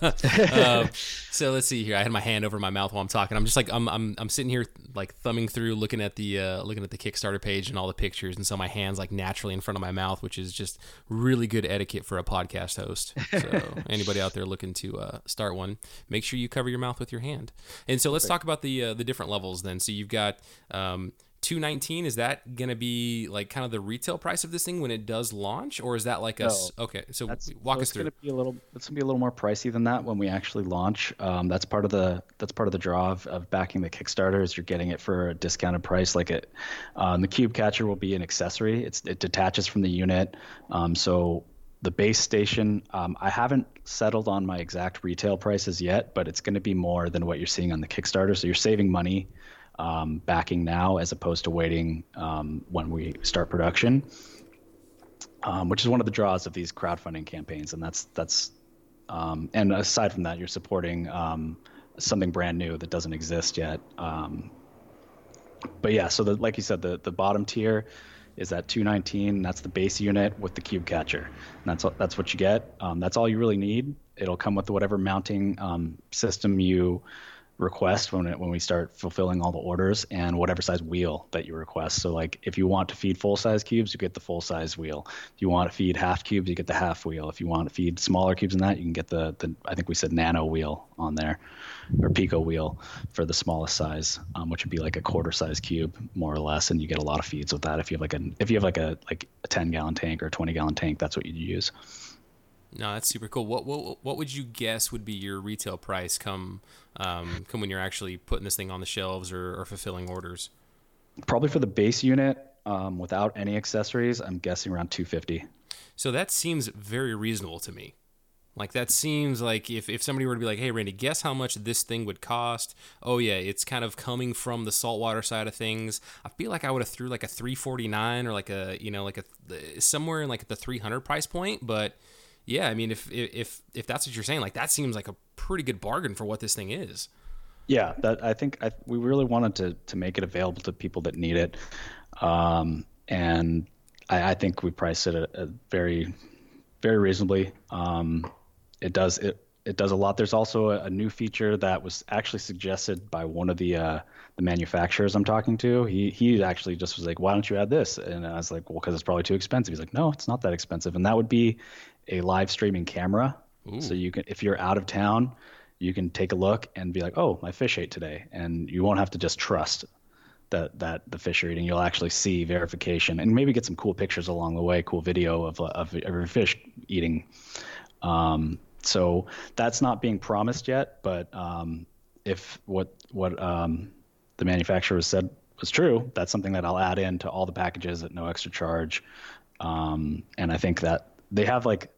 uh, so let's see here. I had my hand over my mouth while I'm talking. I'm just like I'm I'm I'm sitting here like thumbing through, looking at the uh, looking at the Kickstarter page and all the pictures, and so my hand's like naturally in front of my mouth, which is just really good etiquette for a podcast host. So anybody out there looking to uh, start one, make sure you cover your mouth with your hand. And so let's talk about the uh, the different levels then. So you've got. Um, two nineteen, is that going to be like kind of the retail price of this thing when it does launch, or is that like a no, okay so walk so us through. It's going to be a little it's going to be a little more pricey than that when we actually launch. Um that's part of the that's part of the draw of, of backing the Kickstarter, is you're getting it for a discounted price. Like it um the cube catcher will be an accessory. It's it detaches from the unit. Um so the base station, um, I haven't settled on my exact retail prices yet, but it's going to be more than what you're seeing on the Kickstarter. So you're saving money um, backing now as opposed to waiting um, when we start production, um, which is one of the draws of these crowdfunding campaigns. And that's that's um, and aside from that, you're supporting um, something brand new that doesn't exist yet. Um, but yeah, so the, like you said, the the bottom tier is that two nineteen. That's the base unit with the cube catcher. And that's that's what you get. Um, that's all you really need. It'll come with whatever mounting um, system you request when it, when we start fulfilling all the orders, and whatever size wheel that you request. So like if you want to feed full size cubes, you get the full size wheel. If you want to feed half cubes, you get the half wheel. If you want to feed smaller cubes than that, you can get the, the I think we said nano wheel on there, or pico wheel for the smallest size, um, which would be like a quarter size cube more or less. And you get a lot of feeds with that. If you have like a, if you have like a, like a ten gallon tank or a twenty gallon tank, that's what you'd use. No, that's super cool. What what what would you guess would be your retail price come um, come when you're actually putting this thing on the shelves or, or fulfilling orders? Probably for the base unit um, without any accessories, I'm guessing around two hundred fifty dollars. So that seems very reasonable to me. Like that seems like if, if somebody were to be like, hey, Randy, guess how much this thing would cost. Oh, yeah, it's kind of coming from the saltwater side of things. I feel like I would have threw like a three forty-nine or like a, you know, like a somewhere in like the three hundred price point, but... Yeah, I mean, if if if that's what you're saying, like that seems like a pretty good bargain for what this thing is. Yeah, that I think I, we really wanted to to make it available to people that need it, um, and I, I think we priced it a, a very, very reasonably. Um, it does it it does a lot. There's also a, a new feature that was actually suggested by one of the uh, the manufacturers I'm talking to. He he actually just was like, why don't you add this? And I was like, well, because it's probably too expensive. He's like, no, it's not that expensive, and that would be a live streaming camera. Ooh. So you can, if you're out of town, you can take a look and be like, oh, my fish ate today. And you won't have to just trust that, that the fish are eating. You'll actually see verification and maybe get some cool pictures along the way, cool video of, of every fish eating. Um, so that's not being promised yet, but um, if what, what um, the manufacturer said was true, that's something that I'll add into all the packages at no extra charge. Um, and I think that they have like,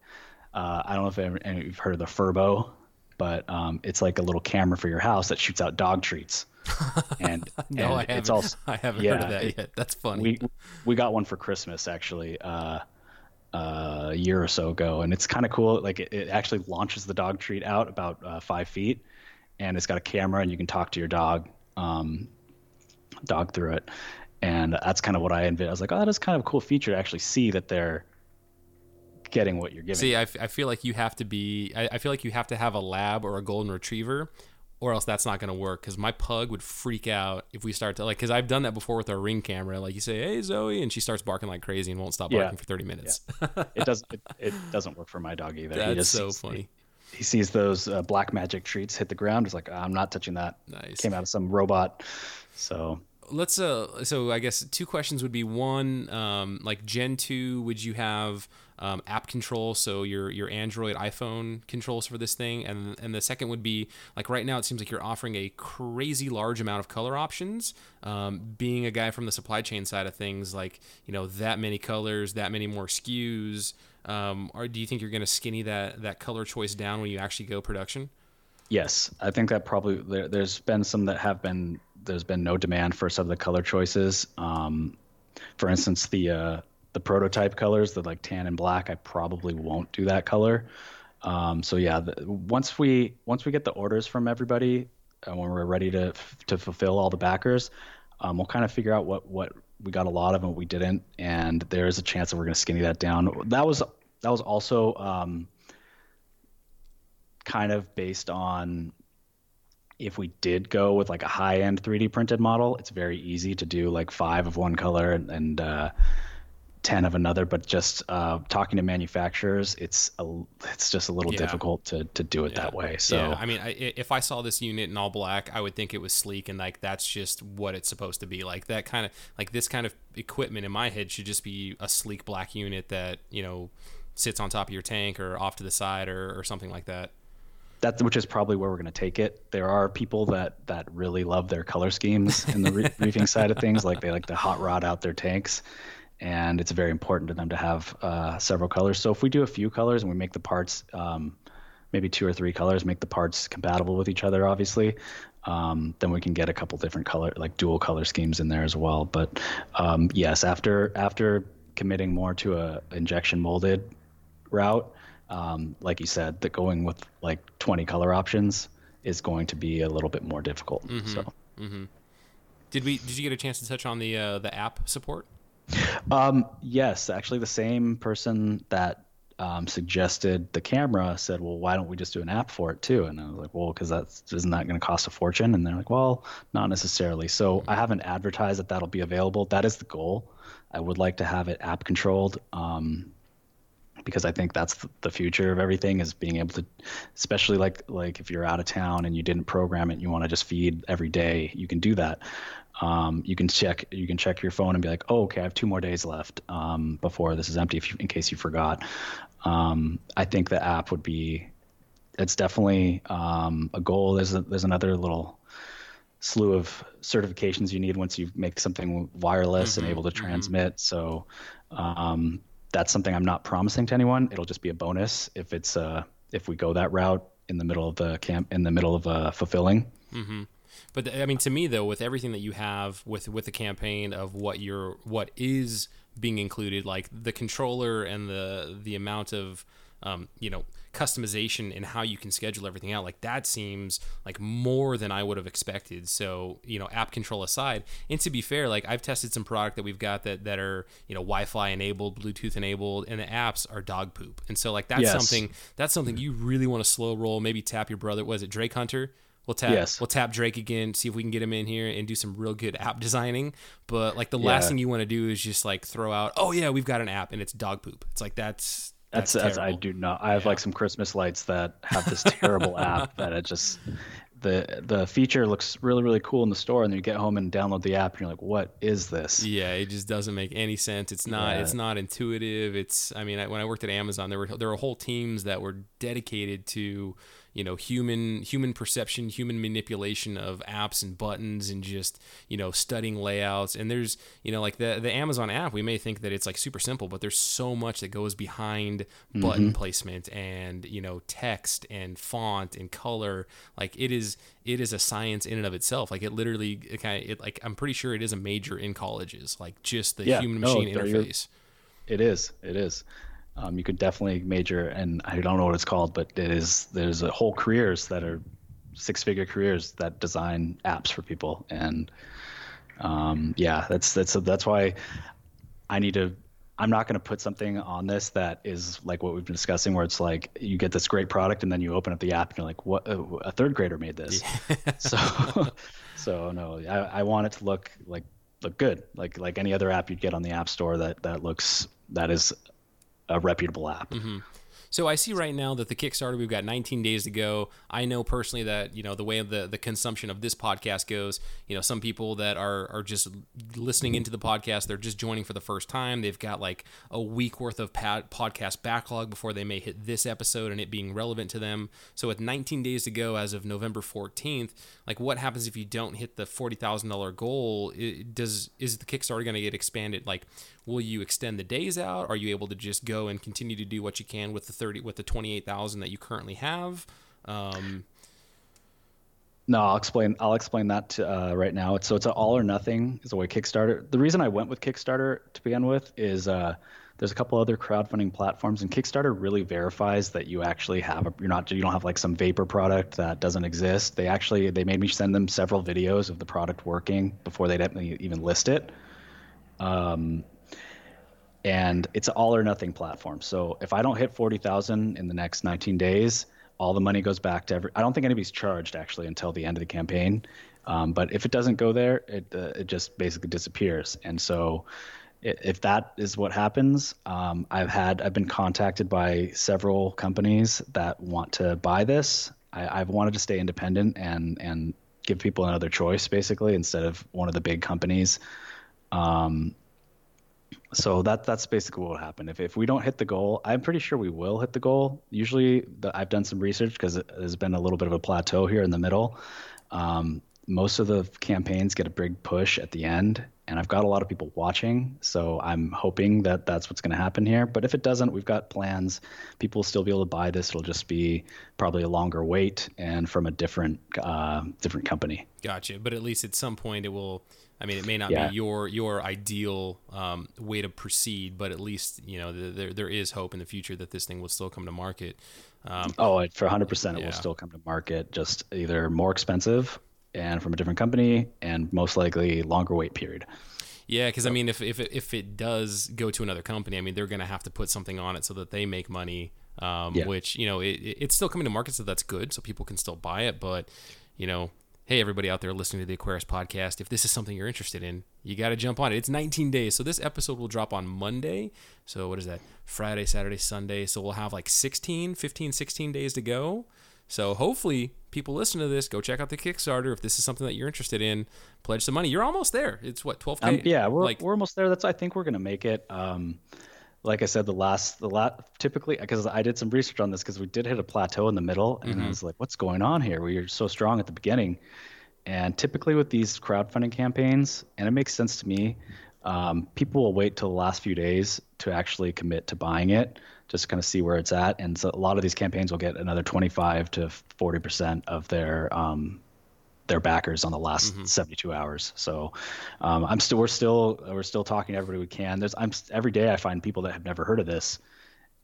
Uh, I don't know if any, any of you've heard of the Furbo, but um, it's like a little camera for your house that shoots out dog treats. And no, and I haven't. It's also, I haven't yeah, heard of that it, yet. That's funny. We we got one for Christmas actually uh, uh, a year or so ago, and it's kind of cool. Like it, it actually launches the dog treat out about uh, five feet, and it's got a camera, and you can talk to your dog, um, dog through it, and that's kind of what I envisioned. I was like, oh, that is kind of a cool feature to actually see that they're getting what you're giving. See, I, f- I feel like you have to be, I, I feel like you have to have a lab or a golden retriever, or else that's not going to work. Because my pug would freak out if we start to like, because I've done that before with our Ring camera. Like you say, hey Zoe, and she starts barking like crazy and won't stop barking yeah. for thirty minutes. Yeah. It doesn't, it, it doesn't work for my dog either. That's he just so sees, funny. He, he sees those uh, black magic treats hit the ground. He's like, I'm not touching that. Nice. Came out of some robot. So. Let's uh. So I guess two questions would be one, um, like Gen two, would you have um, app control, so your your Android, iPhone controls for this thing, and and the second would be like right now it seems like you're offering a crazy large amount of color options. Um, being a guy from the supply chain side of things, like you know that many colors, that many more S K Us. Um, or do you think you're going to skinny that that color choice down when you actually go production? Yes, I think that probably there, there's been some that have been. There's been no demand for some of the color choices. Um, for instance, the uh, the prototype colors, the like tan and black, I probably won't do that color. Um, so yeah, the, once we once we get the orders from everybody, uh, when we're ready to to fulfill all the backers, um, we'll kind of figure out what what we got a lot of and what we didn't. And there is a chance that we're going to skinny that down. That was that was also um, kind of based on. If we did go with like a high-end three D printed model, it's very easy to do like five of one color and, and uh, ten of another. But just uh, talking to manufacturers, it's a, it's just a little yeah. difficult to to do it yeah. that way. So yeah. I mean, I, if I saw this unit in all black, I would think it was sleek and like that's just what it's supposed to be. Like that kind of like this kind of equipment in my head should just be a sleek black unit that you know sits on top of your tank or off to the side or, or something like that. That which is probably where we're going to take it. There are people that, that really love their color schemes in the reefing side of things. Like they like to hot rod out their tanks. and it's very important to them to have uh, several colors. So if we do a few colors and we make the parts, um, maybe two or three colors, make the parts compatible with each other, obviously, um, then we can get a couple different color, like dual color schemes in there as well. But um, yes, after after committing more to a injection molded route, um, like you said, that going with like twenty color options is going to be a little bit more difficult. Mm-hmm. So, mm-hmm. did we? Did you get a chance to touch on the uh, the app support? Um, yes, actually the same person that um, suggested the camera said, well, why don't we just do an app for it too? And I was like, well, because that's, isn't that going to cost a fortune? And they're like, well, not necessarily. So I haven't advertised that that'll be available. That is the goal. I would like to have it app controlled, um, because I think that's the future of everything, is being able to, especially like, like if you're out of town and you didn't program it and you want to just feed every day, you can do that. Um, you can check, you can check your phone and be like, oh, okay, I have two more days left, um, before this is empty, if you, in case you forgot. Um, I think the app would be, it's definitely, um, a goal. There's a, there's another little slew of certifications you need once you make something wireless mm-hmm. and able to transmit. Mm-hmm. So, um, that's something I'm not promising to anyone. It'll just be a bonus if it's, uh, if we go that route in the middle of the camp, in the middle of, uh, fulfilling. Mm-hmm. But I mean, to me though, with everything that you have with, with the campaign of what you're, what is being included, like the controller and the, the amount of, um, you know, customization and how you can schedule everything out, like that seems like more than I would have expected. So, you know, app control aside, and to be fair, like I've tested some product that we've got that, that are, you know, Wi-Fi enabled, Bluetooth enabled, and the apps are dog poop. And so like, that's yes. something, that's something you really want to slow roll, maybe tap your brother. Was it Drake Hunter? We'll tap, yes. we'll tap Drake again, see if we can get him in here and do some real good app designing. But like the yeah. last thing you want to do is just like throw out, oh yeah, we've got an app and it's dog poop. It's like, that's, that's, that's, that's I do not, I have yeah. like some Christmas lights that have this terrible app that it just, the, the feature looks really, really cool in the store. And then you get home and download the app and you're like, what is this? Yeah. It just doesn't make any sense. It's not, yeah. it's not intuitive. It's, I mean, I, when I worked at Amazon, there were, there were whole teams that were dedicated to, you know, human human perception, human manipulation of apps and buttons and just, you know, studying layouts. And there's, you know, like the, the Amazon app, we may think that it's like super simple, but there's so much that goes behind mm-hmm. button placement and, you know, text and font and color. Like it is, it is a science in and of itself. Like it literally, it kind of, it, like I'm pretty sure it is a major in colleges, like just the yeah, human machine no, interface. It is, it is. Um, you could definitely major, and I don't know what it's called, but it is, there's a whole careers that are six-figure careers that design apps for people. And um, yeah, that's that's that's why I need to, I'm not going to put something on this that is like what we've been discussing, where it's like you get this great product and then you open up the app and you're like, what, a third grader made this. Yeah. So, so no, I, I want it to look like, look good, like like any other app you'd get on the App Store that, that looks, that is a reputable app. Mm-hmm. So I see right now that the Kickstarter, we've got nineteen days to go. I know personally that, you know, the way the, the consumption of this podcast goes, you know, some people that are, are just listening into the podcast, they're just joining for the first time. They've got like a week worth of pad, podcast backlog before they may hit this episode and it being relevant to them. So with nineteen days to go as of November fourteenth, like what happens if you don't hit the forty thousand dollars goal? It does, is the Kickstarter going to get expanded? Like, will you extend the days out? Are you able to just go and continue to do what you can with the thirty, with the twenty-eight thousand that you currently have? Um, no, I'll explain. I'll explain that to, uh, right now. It's, so it's an all or nothing is the way Kickstarter. The reason I went with Kickstarter to begin with is uh, there's a couple other crowdfunding platforms, and Kickstarter really verifies that you actually have a, you're not, you don't have like some vapor product that doesn't exist. They actually, they made me send them several videos of the product working before they'd even list it. Um, And it's an all or nothing platform. So if I don't hit forty thousand in the next nineteen days, all the money goes back to every, I don't think anybody's charged actually until the end of the campaign. Um, but if it doesn't go there, it uh, it just basically disappears. And so it, if that is what happens, um, I've had, I've been contacted by several companies that want to buy this. I, I've wanted to stay independent and, and give people another choice basically, instead of one of the big companies. Um, So that that's basically what happened. If if we don't hit the goal, I'm pretty sure we will hit the goal. Usually, the, I've done some research because there's been a little bit of a plateau here in the middle. Um, most of the campaigns get a big push at the end, and I've got a lot of people watching, so I'm hoping that that's what's going to happen here. But if it doesn't, we've got plans. People will still be able to buy this. It'll just be probably a longer wait and from a different uh, different company. Gotcha. But at least at some point it will. I mean, it may not yeah. be your your ideal um, way to proceed, but at least you know the, there there is hope in the future that this thing will still come to market. Um, oh, for one hundred percent, it yeah. will still come to market, just either more expensive and from a different company, and most likely longer wait period. Yeah, because so. I mean, if if if it does go to another company, I mean, they're going to have to put something on it so that they make money. Um, yeah. Which you know, it, it's still coming to market, so that's good. So people can still buy it, but you know. Hey, everybody out there listening to the Aquarius podcast, if this is something you're interested in, you got to jump on it. It's nineteen days. So this episode will drop on Monday. So what is that? Friday, Saturday, Sunday. So we'll have like sixteen, fifteen, sixteen days to go. So hopefully people listen to this, go check out the Kickstarter. If this is something that you're interested in, pledge some money. You're almost there. It's what, twelve K? Um, yeah, we're like, we're almost there. That's I think we're going to make it. Um, like I said, the last, the last, typically, because I did some research on this because we did hit a plateau in the middle, and mm-hmm. I was like, what's going on here? We were so strong at the beginning. And typically with these crowdfunding campaigns, and it makes sense to me, um, people will wait till the last few days to actually commit to buying it, just kind of see where it's at. And so a lot of these campaigns will get another twenty-five to forty percent of their, um, their backers on the last mm-hmm. seventy-two hours. So um, I'm still, we're still, we're still talking to everybody we can. There's, I'm every day I find people that have never heard of this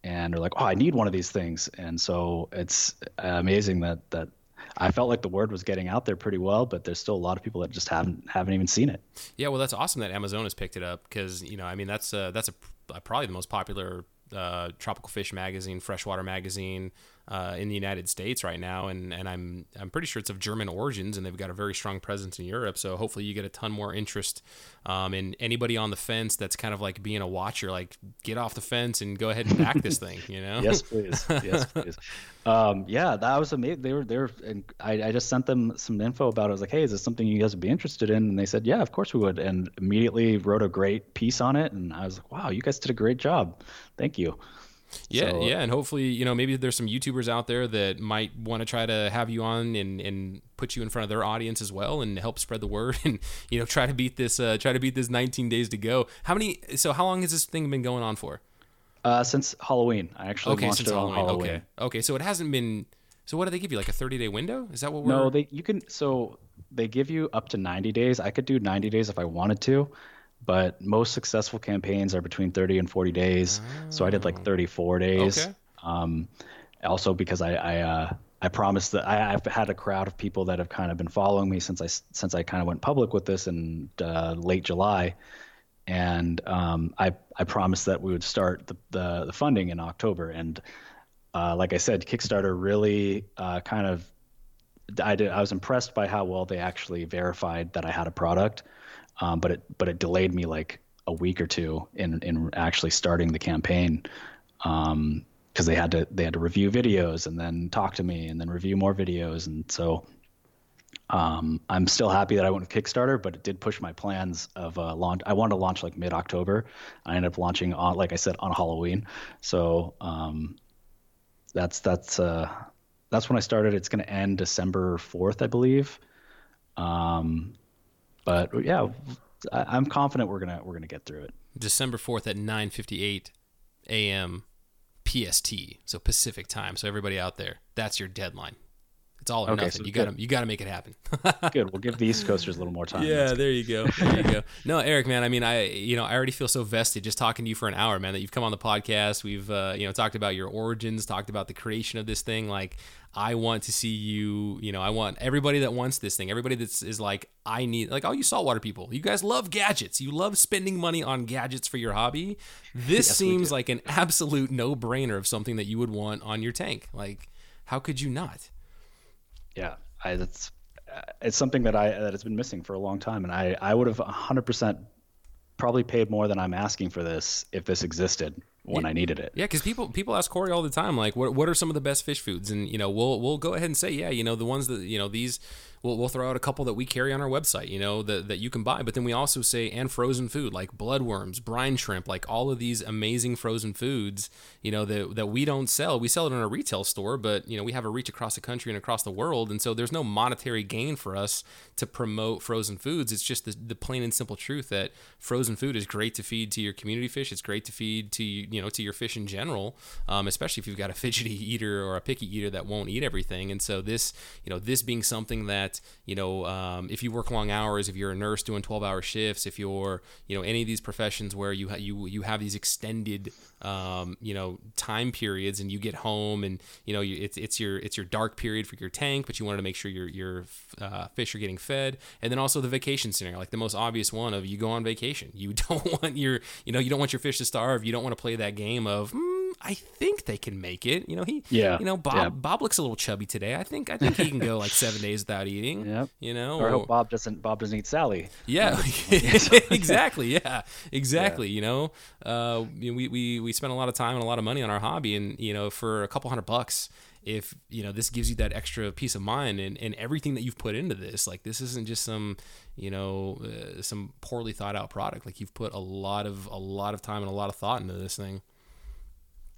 and are like, oh, I need one of these things. And so it's amazing that, that I felt like the word was getting out there pretty well, but there's still a lot of people that just haven't, haven't even seen it. Yeah. Well, that's awesome that Amazon has picked it up. Cause you know, I mean, that's uh that's a, probably the most popular uh, tropical fish magazine, freshwater magazine, uh, in the United States right now. And, and I'm, I'm pretty sure it's of German origins, and they've got a very strong presence in Europe. So hopefully you get a ton more interest. Um, and anybody on the fence that's kind of like being a watcher, like get off the fence and go ahead and back this thing, you know? Yes, please. Yes, please. Um, yeah, that was amazing. They were there, and I, I just sent them some info about it. I was like, hey, is this something you guys would be interested in? And they said, yeah, of course we would. And immediately wrote a great piece on it. And I was like, wow, you guys did a great job. Thank you. Yeah, so, yeah, and hopefully, you know, maybe there's some YouTubers out there that might want to try to have you on and, and put you in front of their audience as well, and help spread the word, and you know, try to beat this, uh, try to beat this nineteen days to go. How many? So, how long has this thing been going on for? Uh, since Halloween, I actually okay, launched since it Halloween. on Halloween. Okay, okay, so it hasn't been. So, what do they give you? Like a thirty day window? Is that what we're? No, they you can. So they give you up to ninety days. I could do ninety days if I wanted to. But most successful campaigns are between thirty and forty days. Oh. So I did like thirty-four days. Okay. Um, also because I, I, uh, I promised that I, I've had a crowd of people that have kind of been following me since I, since I kind of went public with this in uh, late July. And um, I, I promised that we would start the, the, the funding in October. And uh, like I said, Kickstarter really uh, kind of, I did, I was impressed by how well they actually verified that I had a product. Um, but it but it delayed me like a week or two in, in actually starting the campaign, um, because they had to they had to review videos and then talk to me and then review more videos, and so um, I'm still happy that I went with Kickstarter, but it did push my plans of uh, launch. I wanted to launch like mid October. I ended up launching on, like I said, on Halloween. So um, that's that's uh, that's when I started. It's going to end December fourth, I believe. Um, But yeah, I'm confident we're gonna we're gonna get through it. December fourth at nine fifty-eight a.m. P S T, so Pacific time. So everybody out there, that's your deadline. It's all or okay, nothing. So you good. gotta you gotta make it happen. Good. We'll give the East Coasters a little more time. Yeah, there you go. There you go. No, Eric, man. I mean, I you know I already feel so vested just talking to you for an hour, man. That you've come on the podcast. We've uh, you know talked about your origins, talked about the creation of this thing, like. I want to see you, you know, I want everybody that wants this thing, everybody that is like, I need, like all you saltwater people, you guys love gadgets. You love spending money on gadgets for your hobby. This yes, seems like an absolute no-brainer of something that you would want on your tank. Like, how could you not? Yeah, I, that's, it's something that I, that has been missing for a long time. And I, I would have one hundred percent probably paid more than I'm asking for this if this existed. When yeah. I needed it. Yeah, because people people ask Corey all the time, like, what what are some of the best fish foods? And, you know, we'll we'll go ahead and say, yeah, you know, the ones that, you know, these we'll, we'll throw out a couple that we carry on our website, you know, that, that you can buy. But then we also say, and frozen food like bloodworms, brine shrimp, like all of these amazing frozen foods, you know, that, that we don't sell. We sell it in a retail store, but, you know, we have a reach across the country and across the world. And so there's no monetary gain for us to promote frozen foods. It's just the, the plain and simple truth that frozen food is great to feed to your community fish. It's great to feed to, you know, to your fish in general, um, especially if you've got a fidgety eater or a picky eater that won't eat everything. And so this, you know, this being something that, you know, um, if you work long hours, if you're a nurse doing twelve hour shifts, if you're, you know, any of these professions where you ha- you you have these extended, um, you know, time periods, and you get home and, you know, you, it's it's your it's your dark period for your tank, but you wanted to make sure your your uh, fish are getting fed. And then also the vacation scenario, like the most obvious one of you go on vacation. You don't want your, you know, you don't want your fish to starve. You don't want to play that game of, mm, I think they can make it. You know, he, yeah, you know, Bob, yeah. Bob looks a little chubby today. I think, I think he can go like seven days without eating, yep. you know, or I hope Bob doesn't, Bob doesn't eat Sally. Yeah, exactly. Yeah, exactly. Yeah. You know, uh, we, we, we spend a lot of time and a lot of money on our hobby, and, you know, for a couple hundred bucks, if, you know, this gives you that extra peace of mind, and, and everything that you've put into this, like this isn't just some, you know, uh, some poorly thought out product. Like you've put a lot of, a lot of time and a lot of thought into this thing.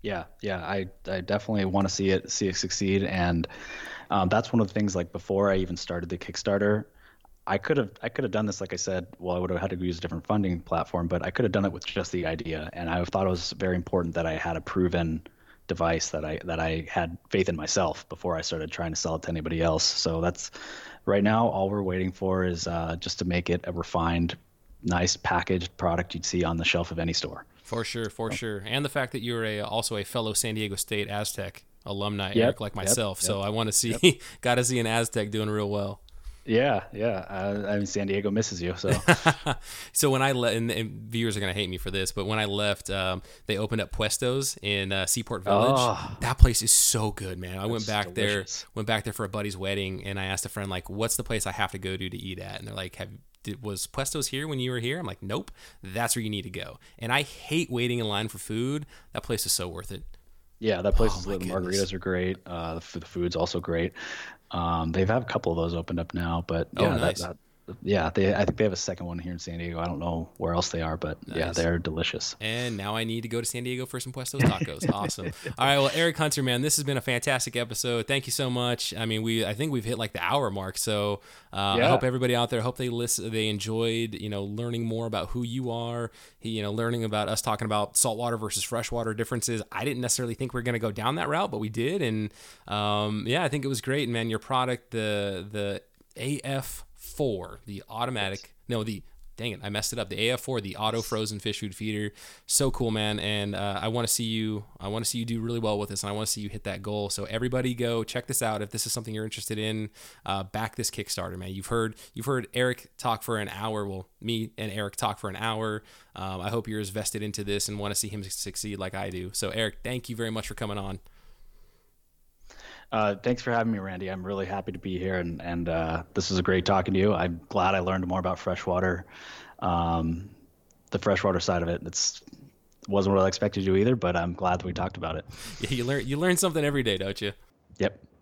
Yeah. Yeah. I, I definitely want to see it, see it succeed. And, um, that's one of the things, like before I even started the Kickstarter, I could have, I could have done this. Like I said, well, I would have had to use a different funding platform, but I could have done it with just the idea. And I thought it was very important that I had a proven device, that I, that I had faith in myself before I started trying to sell it to anybody else. So that's right now, all we're waiting for is, uh, just to make it a refined, nice packaged product you'd see on the shelf of any store. For sure, for sure. And the fact that you're a, also a fellow San Diego State Aztec alumni, yep, Eric, like myself. Yep, so yep, I want to see, yep. got to see an Aztec doing real well. Yeah, yeah. Uh, I mean, San Diego misses you. So, so when I left, and, and viewers are gonna hate me for this, but when I left, um, they opened up Puestos in uh, Seaport Village. Oh, that place is so good, man. I went back delicious. there, went back there for a buddy's wedding, and I asked a friend, like, "What's the place I have to go to to eat at?" And they're like, "Have did, was Puestos here when you were here?" I'm like, "Nope, that's where you need to go." And I hate waiting in line for food. That place is so worth it. Yeah, that place oh, is lit. The margaritas are great. Uh, the, the food's also great. Um, they've had a couple of those opened up now, but yeah, oh, nice. that, that, yeah, they, I think they have a second one here in San Diego. I don't know where else they are, but nice. yeah, they're delicious. And now I need to go to San Diego for some Puestos tacos. Awesome. All right. Well, Erik Hunter, man, this has been a fantastic episode. Thank you so much. I mean, we, I think we've hit like the hour mark. So, uh, yeah. I hope everybody out there, I hope they listen, they enjoyed, you know, learning more about who you are, you know, learning about us talking about saltwater versus freshwater differences. I didn't necessarily think we we're going to go down that route, but we did. And, um, yeah, I think it was great. And man, your product, the, the A F four, the automatic, yes. no, the, dang it, I messed it up. The A F four, the auto frozen fish food feeder. So cool, man. And uh, I want to see you, I want to see you do really well with this, and I want to see you hit that goal. So everybody go check this out. If this is something you're interested in, uh, back this Kickstarter, man. You've heard, you've heard Erik talk for an hour. Well, me and Erik talk for an hour. Um, I hope you're as vested into this and want to see him succeed like I do. So Erik, thank you very much for coming on. Uh, thanks for having me, Randy. I'm really happy to be here, and, and uh, this is a great talking to you. I'm glad I learned more about freshwater, um, the freshwater side of it. It's wasn't what I expected to do either, but I'm glad that we talked about it. Yeah, you learn you learn something every day, don't you? Yep.